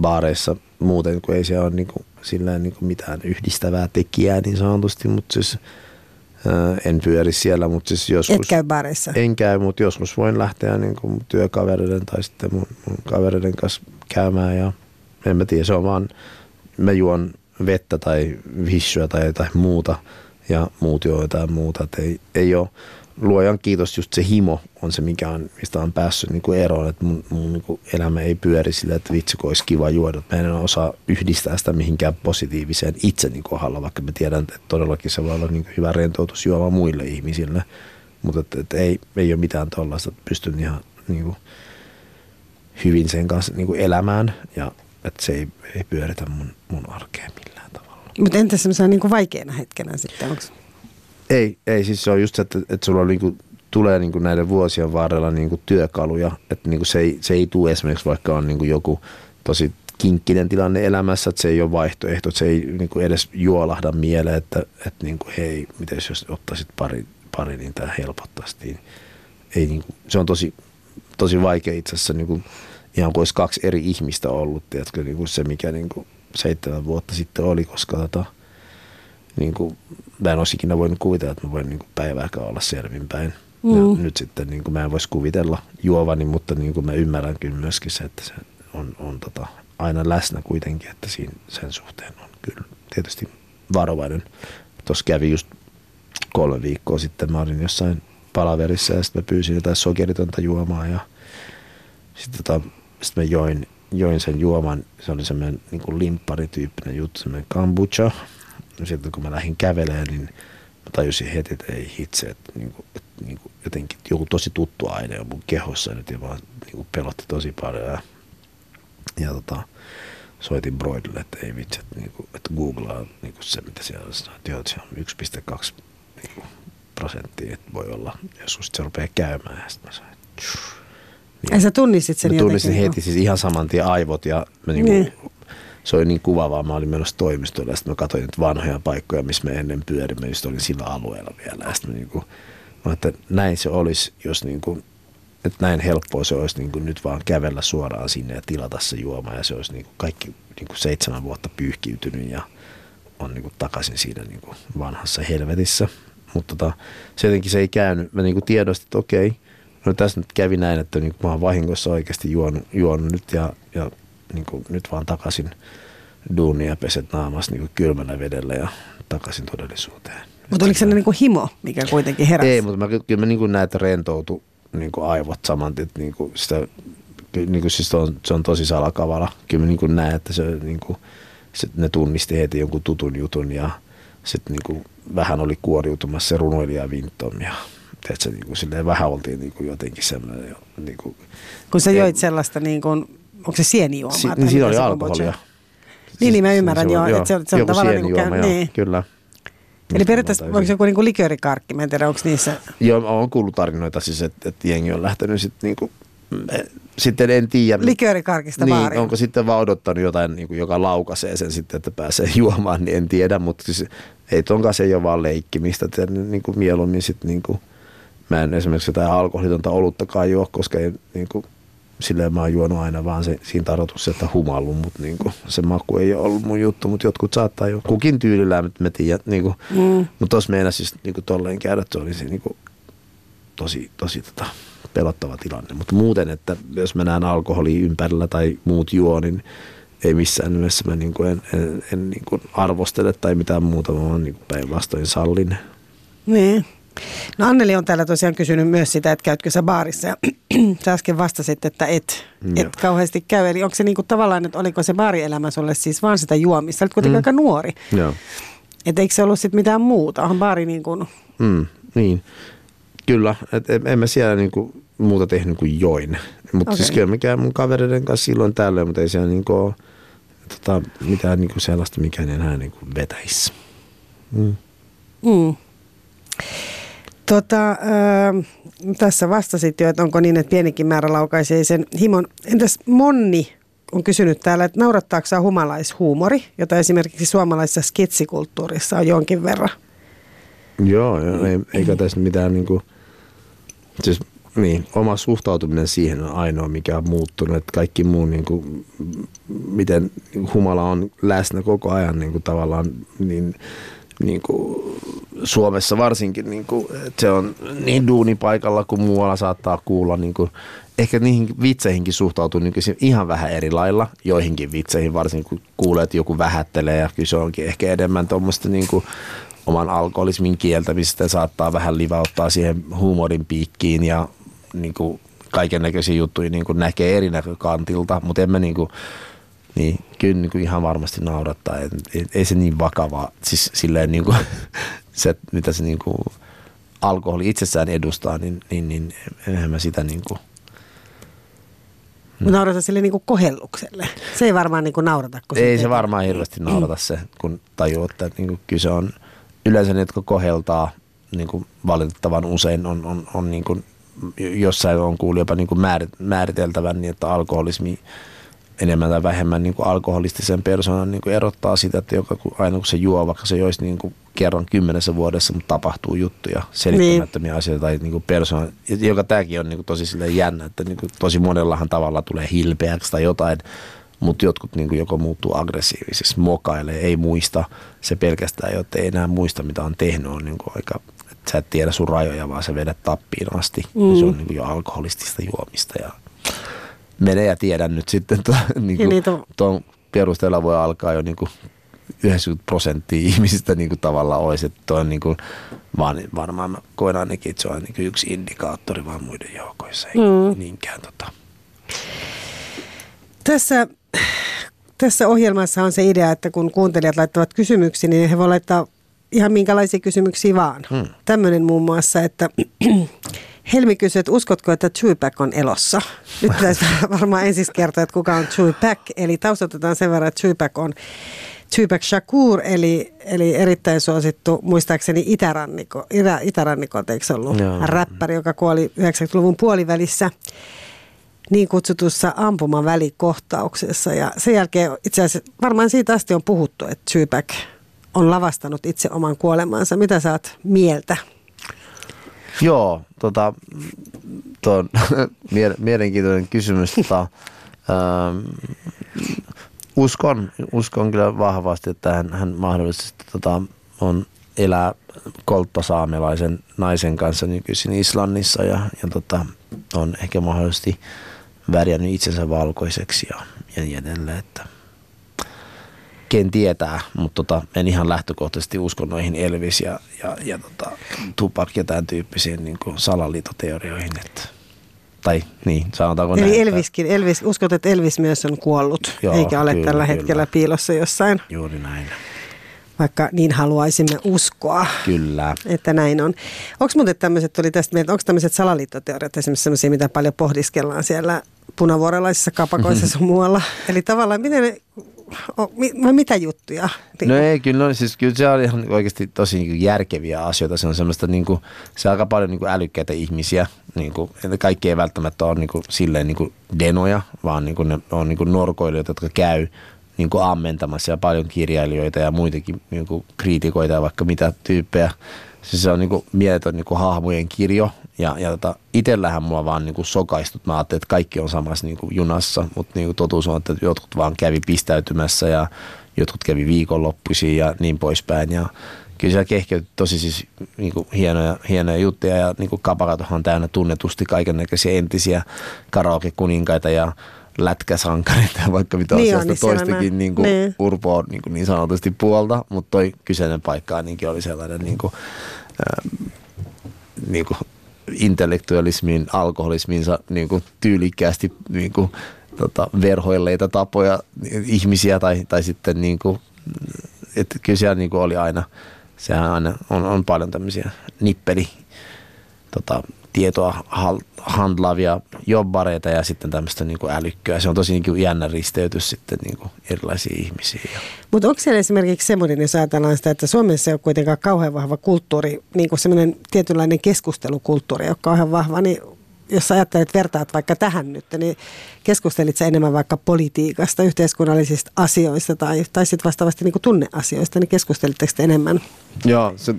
baareissa muuten, kun ei siellä ole niin kuin mitään yhdistävää tekijää niin sanotusti, mutta siis en pyöri siellä, mutta siis joskus. Et käy baareissa? En käy, mutta joskus voin lähteä niin kuin työkavereiden tai sitten mun kavereiden kanssa käymään ja en mä tiedä, se on vaan mä juon vettä tai vissyä tai muuta ja muut juo jotain muuta, että ei ole. Luojan kiitos, just se himo on se, mistä on päässyt niinku eroon, että mun niinku elämä ei pyöri sillä, että vitsi, kun olisi kiva juoda. Mä en osaa yhdistää sitä mihinkään positiiviseen itseni kohdalla, vaikka mä tiedän, että todellakin se voi olla niinku hyvä rentoutus juoma muille ihmisille. Mutta ei ole mitään tollaista, että pystyn ihan niinku hyvin sen kanssa niinku elämään ja että se ei pyöritä mun arkea millään tavalla. Mutta entä semmoisena niinku vaikeana hetkenä sitten, onko? Ei, siis se on just se, että sulla on niinku, tulee niinku näiden vuosien varrella niinku työkaluja, että niinku se ei tule esimerkiksi, vaikka on niinku joku tosi kinkkinen tilanne elämässä, että se ei ole vaihtoehto, että se ei niinku edes juolahda mieleen, että niinku, hei, miten jos ottaisit pari niin tämä helpottaisi. Niin ei, niinku, se on tosi, tosi vaikea itse asiassa niinku ihan kuin olisi kaksi eri ihmistä ollut, tiedätkö, niin kuin se mikä niin kuin 7 vuotta sitten oli, koska niin kuin, mä en olisi ikinä voinut kuvitella, että mä voin niin kuin päivääkään olla selvinpäin. Mm. Nyt sitten niin kuin mä en voisi kuvitella juovani, mutta niin kuin mä ymmärrän kyllä myöskin se, että se on aina läsnä kuitenkin, että siinä sen suhteen on kyllä tietysti varovainen. Tuossa kävi just 3 viikkoa sitten, mä olin jossain palaverissa ja sitten mä pyysin jotain sokeritonta juomaa ja sitten mä join sen juoman, se oli semmoinen niin limpparityyppinen juttu, semmoinen kombucha. Sitten kun mä lähdin kävelemään, niin mä tajusin heti, että ei hitse, että niinku, jotenkin joku tosi tuttu aine on mun kehossa nyt ja vaan niinku pelotti tosi paljon ja soitin Broidille, että ei vitsi, että, niinku, että googlaa niinku se mitä siellä on, että joo, se on 1,2 niinku, prosenttia, että voi olla, joskus se rupeaa käymään ja sitten mä sain, niin, sä tunnistit sen jotenkin? Tunnistin heti, siis ihan saman tien aivot ja mä niinku, niin. Se oli niin kuvaavaa. Mä olin menossa toimistolla ja sitten mä katsoin nyt vanhoja paikkoja, missä me ennen pyörimme. Just olin sillä alueella vielä. Ja sitten mä ajattelin, että näin se olisi, jos niinku, että näin helppoa se olisi niinku nyt vaan kävellä suoraan sinne ja tilata se juoma. Ja se olisi niinku kaikki niinku 7 vuotta pyyhkiytynyt ja on niinku takaisin siinä niinku vanhassa helvetissä. Mutta se jotenkin se ei käynyt. Mä niinku tiedostin, että okei, no tässä nyt kävi näin, että niinku mä oon vahingossa oikeasti juonut nyt ja niin kuin nyt vaan takaisin duunia ja peset naamassa niin kylmällä vedellä ja takaisin todellisuuteen. Mutta oliko se niin kuin himo, mikä kuitenkin heräsi? Ei, mutta kyllä mä niin kuin näen, että rentoutui niin kuin aivot saman tien. Niin niin siis se on tosi salakavala. Kyllä mä niin kuin näen, että se, niin kuin, ne tunnisti heti jonkun tutun jutun ja sitten niin kuin vähän oli kuoriutumassa se runoilija Wintom ja teetkö, niin kuin, silleen vähän oltiin niin kuin jotenkin semmoinen. Niin kuin, kun sä joit sellaista niin kuin... Onko se sienijuomaa? Niin siinä oli alkoholia. Niin, mä ymmärrän joo, että se on joku tavallaan sienijuoma, niin. Kyllä. Eli periaatteessa onko se joku niin kuin liköörikarkki? Mä en tiedä, onko niissä... Joo, on kuullut tarinoita siis, että jengi on lähtenyt sitten niin kuin... Sitten en tiedä... Liköörikarkista niin, baariin. Onko sitten vaan odottanut jotain, niin kuin, joka laukaisee sen sitten, että pääsee juomaan, niin en tiedä. Mutta siis ei tonkaan se ei ole vaan leikkimistä. Niin kuin mieluummin sitten niin kuin... Mä en esimerkiksi jotain alkoholitonta oluttakaan juo, koska ei niin kuin... Silleen mä oon juonut aina vaan siinä tarkoitus, että humallu, mutta niinku, se maku ei ole ollut mun juttu, mutta jotkut saattaa jo kukin tyylillään, mutta mä tiedän. Niinku. Mutta tossa meinasin siis, niinku, tolleen käydä, että se oli se, niinku, tosi pelottava tilanne. Mutta muuten, että jos mä näen alkoholia ympärillä tai muut juo, niin ei missään nimessä mä niinku, en niinku, arvostele tai mitään muuta, vaan niinku, päinvastoin sallin. Niin. No Anneli on täällä tosiaan kysynyt myös sitä, että käytkö sä baarissa ja sä äsken vastasit, että et kauheasti käy. Eli onko se niinku tavallaan, että oliko se baarielämä sulle siis vaan sitä juomista? Sä olet kuitenkin aika nuori. Joo. Et eikö se ollut sitten mitään muuta? Onhan baari niin kuin... niin. Kyllä. Et en mä siellä niinku muuta tehnyt kuin join. Mutta okay. Siis kyllä mä käyn mun kavereiden kanssa silloin tällöin, mutta ei siellä niinku mitään niinku sellaista, mikä ne enää niinku vetäisi. Tässä vastasit jo, että onko niin, että pienikin määrä laukaisee sen himon. Entäs Monni on kysynyt täällä, että naurattaako sinua humalaishuumori, jota esimerkiksi suomalaisessa skitsikulttuurissa on jonkin verran? Joo, eikä tässä mitään niinku, siis niin, oma suhtautuminen siihen on ainoa, mikä on muuttunut, että kaikki muu niinku, miten humala on läsnä koko ajan niinku tavallaan, niin niinku Suomessa varsinkin niinku, se on niin duunipaikalla kuin muualla saattaa kuulla niinku, ehkä niihin vitseihinkin suhtautuu niinku ihan vähän eri lailla, joihinkin vitseihin varsinkin kun kuulee, että joku vähättelee ja kyllä se onkin ehkä enemmän tuommoista niinku oman alkoholismin kieltämistä, saattaa vähän livauttaa siihen huumorin piikkiin ja niinku kaiken näköisiä juttuja niinku näkee eri näkökantilta, mutta emme niinku niin, kyllä niin kuin ihan varmasti naurattaa. Ei se niin vakavaa. Siis silleen niin kuin, se, mitä se niin kuin alkoholi itsessään edustaa, niin enhän mä sitä niin kuin... Mutta naurata sille niin kuin kohellukselle. Se ei varmaan niin kuin naurata. Ei se varmaan hirveästi naurata se, kun tajuu, että niin kuin kyse on yleensä ne, jotka koheltaa niin kuin valitettavan usein on niin kuin, jossain on kuullut jopa niin kuin määriteltävän, niin että alkoholismi enemmän tai vähemmän niin kuin alkoholistisen persoonan niin kuin erottaa sitä, että aina kun se juo, vaikka se joisi niin kuin kerran 10 vuodessa, mutta tapahtuu juttuja, selittämättömiä asioita tai niin kuin persona, joka tämäkin on niin kuin tosi silleen jännä, että niin kuin tosi monellahan tavalla tulee hilpeäksi tai jotain, mutta jotkut niin kuin joko muuttuu aggressiivisiksi, mokailee, ei muista, se pelkästään, jotta ei enää muista mitä on tehnyt, on niin kuin aika... Sä et tiedä sun rajoja, vaan sä vedät tappiin asti. Mm. Se on niin kuin jo alkoholistista juomista. Ja mene ja tiedä nyt sitten. Tuon perusteella voi alkaa jo niin kuin 90% ihmisistä niin kuin tavallaan olisi. Tuo on niin kuin, varmaan mä koen ainakin, että se on niin kuin yksi indikaattori vaan muiden joukoissa. Ei niinkään Tässä ohjelmassa on se idea, että kun kuuntelijat laittavat kysymyksiä, niin he voi laittaa ihan minkälaisia kysymyksiä vaan. Tämmöinen muun muassa, että Helmi kysyi, että uskotko, että Tupac on elossa? Nyt pitäisi varmaan ensin kertoa, että kuka on Tupac. Eli taustoitetaan sen verran, että Tupac on Tupac Shakur, eli erittäin suosittu, muistaakseni itärannikolta, eikö ollut? Joo. Räppäri, joka kuoli 90-luvun puolivälissä niin kutsutussa ampumavälikohtauksessa. Ja sen jälkeen itse asiassa varmaan siitä asti on puhuttu, että Tupac on lavastanut itse oman kuolemansa. Mitä sä oot mieltä? Joo, tuo mielenkiintoinen kysymys. Uskon kyllä vahvasti, että hän mahdollisesti on elää kolttasaamelaisen naisen kanssa nykyisin Islannissa ja on ehkä mahdollisesti värjännyt itsensä valkoiseksi ja niin edelleen, että ken tietää, mutta en ihan lähtökohtaisesti usko noihin Elvis ja Tupac ja tämän tyyppisiin niin kuin salaliittoteorioihin. Että, tai niin, sanotaanko näin. Eli uskot, että Elvis myös on kuollut, joo, eikä ole tällä hetkellä piilossa jossain. Juuri näin. Vaikka niin haluaisimme uskoa, kyllä, että näin on. Onko muuten tämmöiset salaliittoteoriat esimerkiksi semmoisia, mitä paljon pohdiskellaan siellä punavuorelaisissa kapakoissa sun muualla? Eli tavallaan miten ne... Mitä juttuja? No ei, kyllä se on ihan oikeasti tosi niin kuin järkeviä asioita. Se on semmoista, niin kuin, se on aika paljon niin kuin älykkäitä ihmisiä. Niin kuin, kaikki ei välttämättä ole niin kuin, silleen niin kuin denoja, vaan niin kuin ne on niin kuin norkoilijoita, jotka käy niin kuin ammentamassa, ja paljon kirjailijoita ja muitakin niin kuin kriitikoita ja vaikka mitä tyyppejä. Siis se on niin kuin mieletön niin kuin hahmojen kirjo. Ja itsellähän mua vaan niinku sokaistut. Mä ajattelin, että kaikki on samassa niinku junassa, mutta niinku totuus on, että jotkut vaan kävi pistäytymässä ja jotkut kävi viikonloppuisin ja niin poispäin. Ja kyllä siellä kehkeytyi tosi siis niinku hienoja juttuja ja niinku kapakatohan on täynnä tunnetusti kaikennäköisiä entisiä karaoke-kuninkaita ja lätkäsankareita ja vaikka mitä niin on, toistakin niinku urpo on niinku niin sanotusti puolta, mutta toi kyseinen paikka ainakin oli sellainen niinku... niinku intellektualismiin, alkoholismiinsa niin kuin tyylikkäästi niin kuin, verhoilleita tapoja ihmisiä tai sitten niin kuin, että kyllä siellä niin kuin oli aina, sehän aina on paljon tämmöisiä nippeli tietoa handlaavia jobbareita ja sitten tämmöistä niin kuin älykköä. Se on tosi niin kuin jännä risteytys sitten niin kuin erilaisia ihmisiä. Mutta onko siellä esimerkiksi semmoinen, jos ajatellaan sitä, että Suomessa ei ole kuitenkaan kauhean vahva kulttuuri, niin kuin semmoinen tietynlainen keskustelukulttuuri, joka on ihan vahva, niin jos sä ajattelet, vertaat vaikka tähän nyt, niin keskustelit sä enemmän vaikka politiikasta, yhteiskunnallisista asioista tai sitten vastaavasti niin kuin tunneasioista, niin keskustelitteko te enemmän? Joo, se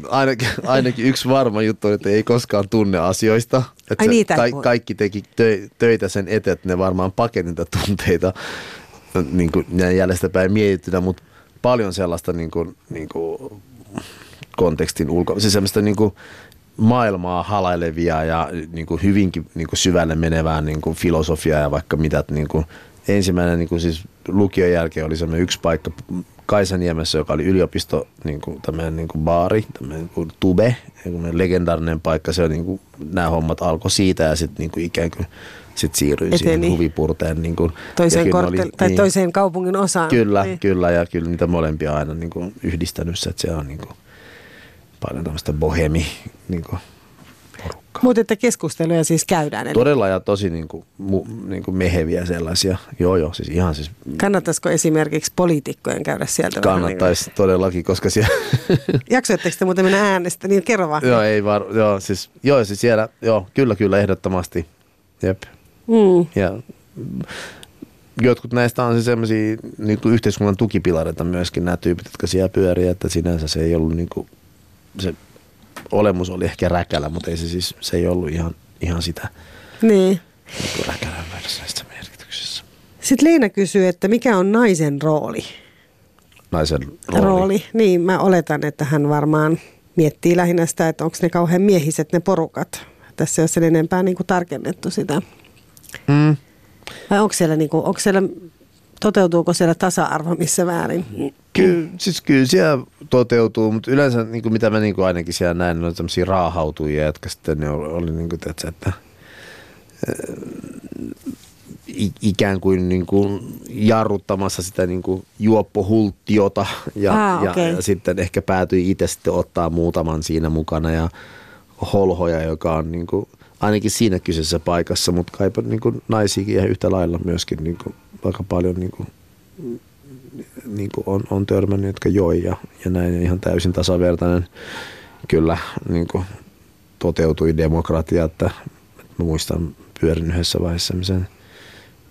ainakin yksi varma juttu on, että ei koskaan tunneasioista. Että kaikki teki töitä sen eteen, että ne varmaan pakenita tunteita niin kuin jäljestäpäin mietittynä, mutta paljon sellaista niin kuin kontekstin ulkoa, siis semmoista niin kuin maailmaa halailevia ja niin kuin hyvinkin niin kuin syvälle menevää niin kuin filosofiaa ja vaikka mitä. Niin kuin ensimmäinen niin kuin siis lukion jälkeen oli semmoinen yksi paikka Kaisaniemessä, joka oli yliopisto, niin kuin baari, tämmöinen niin tube, legendaarinen paikka. Se oli, niin kuin, nämä hommat alkoi siitä ja sitten niin kuin ikään kuin sit siirryin siihen huvipurteen. Niin kuin, toiseen kaupungin osaan. Kyllä, niin. Kyllä ja kyllä niitä molempia aina niin kuin yhdistänyt, että se on niin kuin paljon tämmöistä bohemi porukkaa. Mutta että keskusteluja siis käydään. Eli... Todella ja tosi niin kuin meheviä sellaisia. Joo, siis ihan siis... Kannattaisiko esimerkiksi poliitikkojen käydä sieltä? Kannattaisi todellakin, koska siellä... Jaksoitteko te muuten mennä äänestä? Niin kerro vaan. Joo, siis siellä, kyllä ehdottomasti. Jep. Ja jotkut näistä on siis sellaisia niin kuin yhteiskunnan tukipilareita myöskin, nämä tyypit, jotka siellä pyörii, että sinänsä se ei ollut, niin kuin, se olemus oli ehkä räkälä, mutta ei se, siis, se ei ollut ihan sitä niin. Niin räkälän väärässä merkityksessä. Sitten Leena kysyy, että mikä on naisen rooli? Naisen rooli? Niin, mä oletan, että hän varmaan miettii lähinnä sitä, että onko ne kauhean miehiset ne porukat. Tässä ei ole sen enempää niin kuin tarkennettu sitä. Mm. Vai onko siellä, niin kuin, toteutuuko siellä tasa-arvo missä väärin? Kyllä siellä toteutuu, mutta yleensä niin kuin mitä mä niin kuin ainakin siellä näin, ne on tämmöisiä raahautujia, jotka sitten ne oli niin kuin, että ikään kuin, niin kuin jarruttamassa sitä niin kuin juoppohulttiota ja sitten ehkä päätyi itse sitten ottaa muutaman siinä mukana ja holhoja, joka on niin kuin ainakin siinä kyseisessä paikassa, mutta kaipa niin kuin naisiakin ihan yhtä lailla myöskin niin kuin aika paljon niin kuin on törmännyt, jotka joi ja näin ihan täysin tasavertainen kyllä niin kuin toteutui demokratia, että mä muistan pyörin yhdessä vaiheessa sellaisen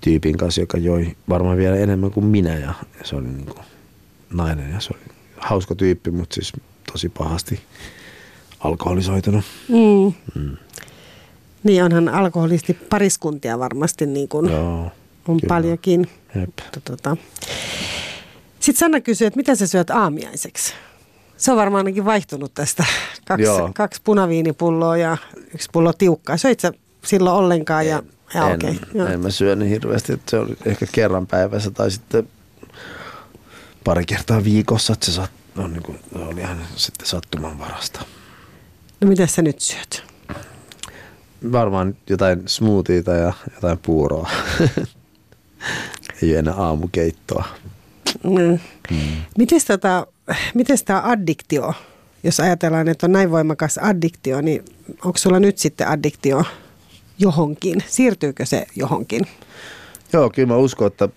tyypin kanssa, joka joi varmaan vielä enemmän kuin minä ja se oli niin kuin nainen ja se oli hauska tyyppi, mutta siis tosi pahasti alkoholisoitunut. Mm. Mm. Niin onhan alkoholisti pariskuntia varmasti niin kuin on kyllä. Paljonkin. Sitten Sanna kysyy, että mitä sä syöt aamiaiseksi? Se on varmaan ainakin vaihtunut tästä. Kaksi punaviinipulloa ja yksi pullo tiukkaa. Söit sä silloin ollenkaan? En mä syö niin hirveästi. Että se oli ehkä kerran päivässä tai sitten pari kertaa viikossa. Että se oli ihan sitten sattuman varasta. No mitä sä nyt syöt? Varmaan jotain smoothieta ja jotain puuroa. Ei ole enää aamukeittoa. Mm. Mm. Mites tää addiktio? Jos ajatellaan, että on näin voimakas addiktio, niin onko sulla nyt sitten addiktio johonkin? Siirtyykö se johonkin? Joo, kyllä mä uskon, että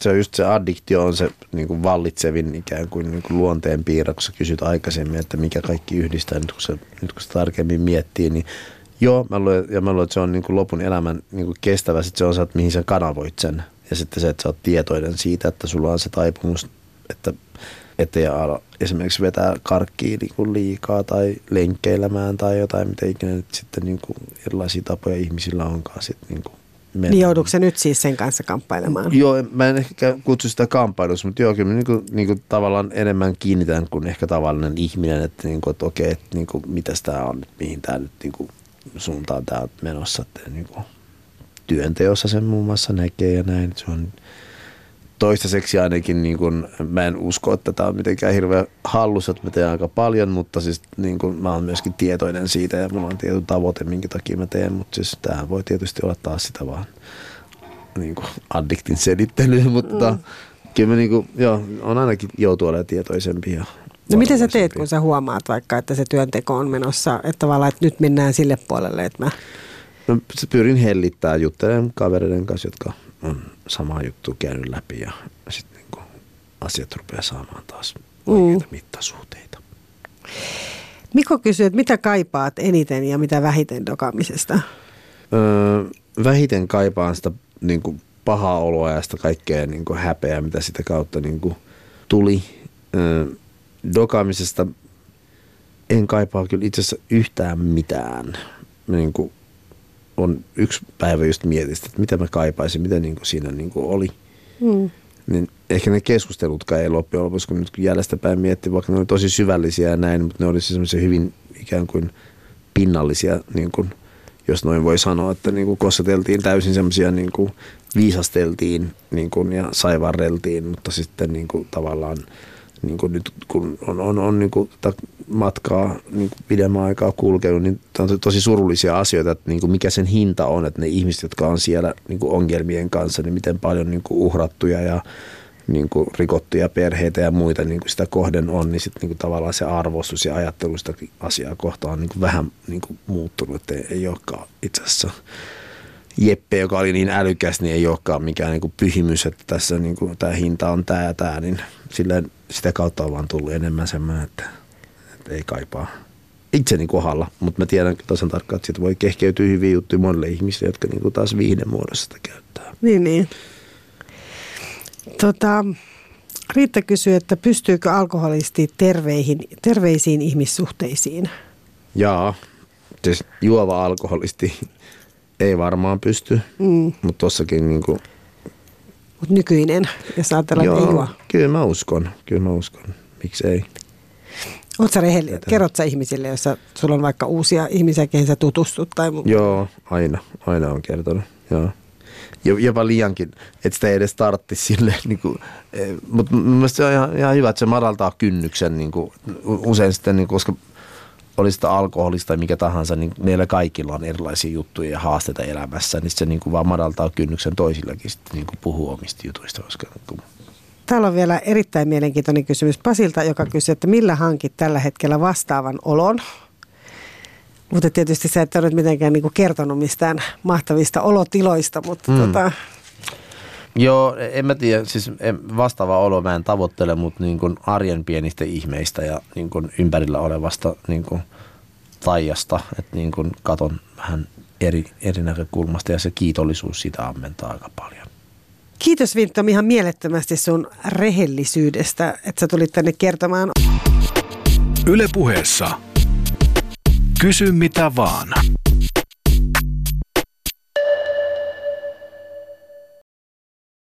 se on just se addiktio on se niin kuin vallitsevin ikään kuin, luonteen piirre, kun sä kysyt aikaisemmin, että mikä kaikki yhdistää nyt kun se tarkemmin miettii, niin joo, mä luulen, että se on niin kuin lopun elämän niin kuin kestävä. Sitten se on se, että mihin sä kanavoit sen. Ja sitten se, että sä oot tietoinen siitä, että sulla on se taipumus, että ettei ala esimerkiksi vetää karkkia niin kuin liikaa tai lenkkeilemään tai jotain, mitä ikinä nyt sitten niin kuin erilaisia tapoja ihmisillä onkaan sitten niin kuin mennä. Niin joudutko sä nyt siis sen kanssa kamppailemaan? Joo, mä en ehkä kutsu sitä kamppailuksi, mutta joo, kyllä niin kuin tavallaan enemmän kiinnitän kuin ehkä tavallinen ihminen, että, niin kuin, että okei, että niin kuin, mitäs tää on, mihin tää nyt niin kuin suuntaan tää on menossa, että niin kuin työnteossa sen muun muassa näkee ja näin. Se on toistaiseksi ainakin, niin kuin, mä en usko, että tämä on mitenkään hirveän hallussa, että mä teen aika paljon, mutta siis niin kuin, mä oon myöskin tietoinen siitä ja mulla on tietyn tavoite, minkä takia mä teen, mutta siis tämähän voi tietysti olla taas sitä vaan niin kuin addiktin selittelyä, mutta kyllä mä niin kuin, joo, on ainakin joutuu olemaan tietoisempi ja no miten sä teet, kun sä huomaat vaikka, että se työnteko on menossa, että tavallaan, että nyt mennään sille puolelle, että mä... No, pyrin hellittää, juttelen kavereiden kanssa, jotka on samaa juttua käynyt läpi ja sitten niinku asiat rupeaa saamaan taas oikeita mittasuhteita. Miko kysyy, että mitä kaipaat eniten ja mitä vähiten dokaamisesta? Vähiten kaipaan sitä niinku pahaa oloa ja sitä kaikkea niinku häpeää, mitä sitä kautta niinku tuli. Dokaamisesta en kaipaa kyllä itse asiassa yhtään mitään. Niinku on yksi päivä just mietistä, että mitä mä kaipaisin, mitä niin kuin siinä niin kuin oli. Mm. Niin ehkä ne keskustelutkaan ei loppujen lopuksi, kun nyt jäljestä päin miettii, vaikka ne oli tosi syvällisiä ja näin, mutta ne oli semmoisia hyvin ikään kuin pinnallisia, niin kuin, jos noin voi sanoa, että niin kuin kossateltiin täysin semmoisia, niin kuin viisasteltiin niin kuin, ja saivarreltiin, mutta sitten niin kuin, tavallaan niin kuin nyt kun on niin kuin matkaa niin kuin pidemmän aikaa kulkenut, niin on tosi surullisia asioita, että niin kuin mikä sen hinta on, että ne ihmiset, jotka on siellä niin kuin ongelmien kanssa, niin miten paljon niin kuin uhrattuja ja niin kuin rikottuja perheitä ja muita niin kuin sitä kohden on, niin sitten niin kuin tavallaan se arvostus ja ajattelu sitä asiaa kohtaan on niin kuin vähän niin kuin muuttunut, että ei olekaan itse asiassa. Jeppe, joka oli niin älykäs, niin ei olekaan mikään niin kuin pyhimys, että tässä niin kuin tämä hinta on tämä ja tämä, niin silleen sitä kautta on vaan tullut enemmän semmoinen, että ei kaipaa itseni kohdalla, mutta mä tiedän tasan tarkkaan, että siitä voi kehkeytyä hyviä juttuja monille ihmisille, jotka niin kuin taas viihdemuodossa sitä käyttää. Niin. Riitta kysyy, että pystyykö alkoholisti terveisiin ihmissuhteisiin? Jaa, siis juova alkoholisti ei varmaan pysty, mutta tossakin niinku... Mutta nykyinen, jos ajatellaan, että ei juo. Kyllä mä uskon. Miksi ei? Oletko rehellinen? Kerrot sä ihmisille, jos sulla on vaikka uusia ihmisiä, kehen sä tutustut tai muuta? Joo, aina on kertonut, joo. Jopa liiankin, että sitä ei edes tarttisi silleen. Niin mutta mielestäni se on ihan hyvä, että se madaltaa kynnyksen niin kuin, usein sitten, niin kuin, koska oli sitä alkoholista tai mikä tahansa, niin meillä kaikilla on erilaisia juttuja ja haasteita elämässä, niin se niin kuin, vaan madaltaa kynnyksen toisillakin sitten, niin kuin, puhua omista jutuista. Koska, niin kuin. Täällä on vielä erittäin mielenkiintoinen kysymys Pasilta, joka kysyy, että millä hankit tällä hetkellä vastaavan olon? Mutta tietysti sä et ole mitenkään niinku kertonut mistään mahtavista olotiloista, mutta Joo, en mä tiedä, siis vastaava olo mä en tavoittele, mutta niinku arjen pienistä ihmeistä ja niinku ympärillä olevasta niinku taijasta, että niinku katon vähän eri näkökulmasta ja se kiitollisuus sitä ammentaa aika paljon. Kiitos Wintom ihan mielettömästi sun rehellisyydestä, että sä tulit tänne kertomaan. Yle Puheessa. Kysy mitä vaan.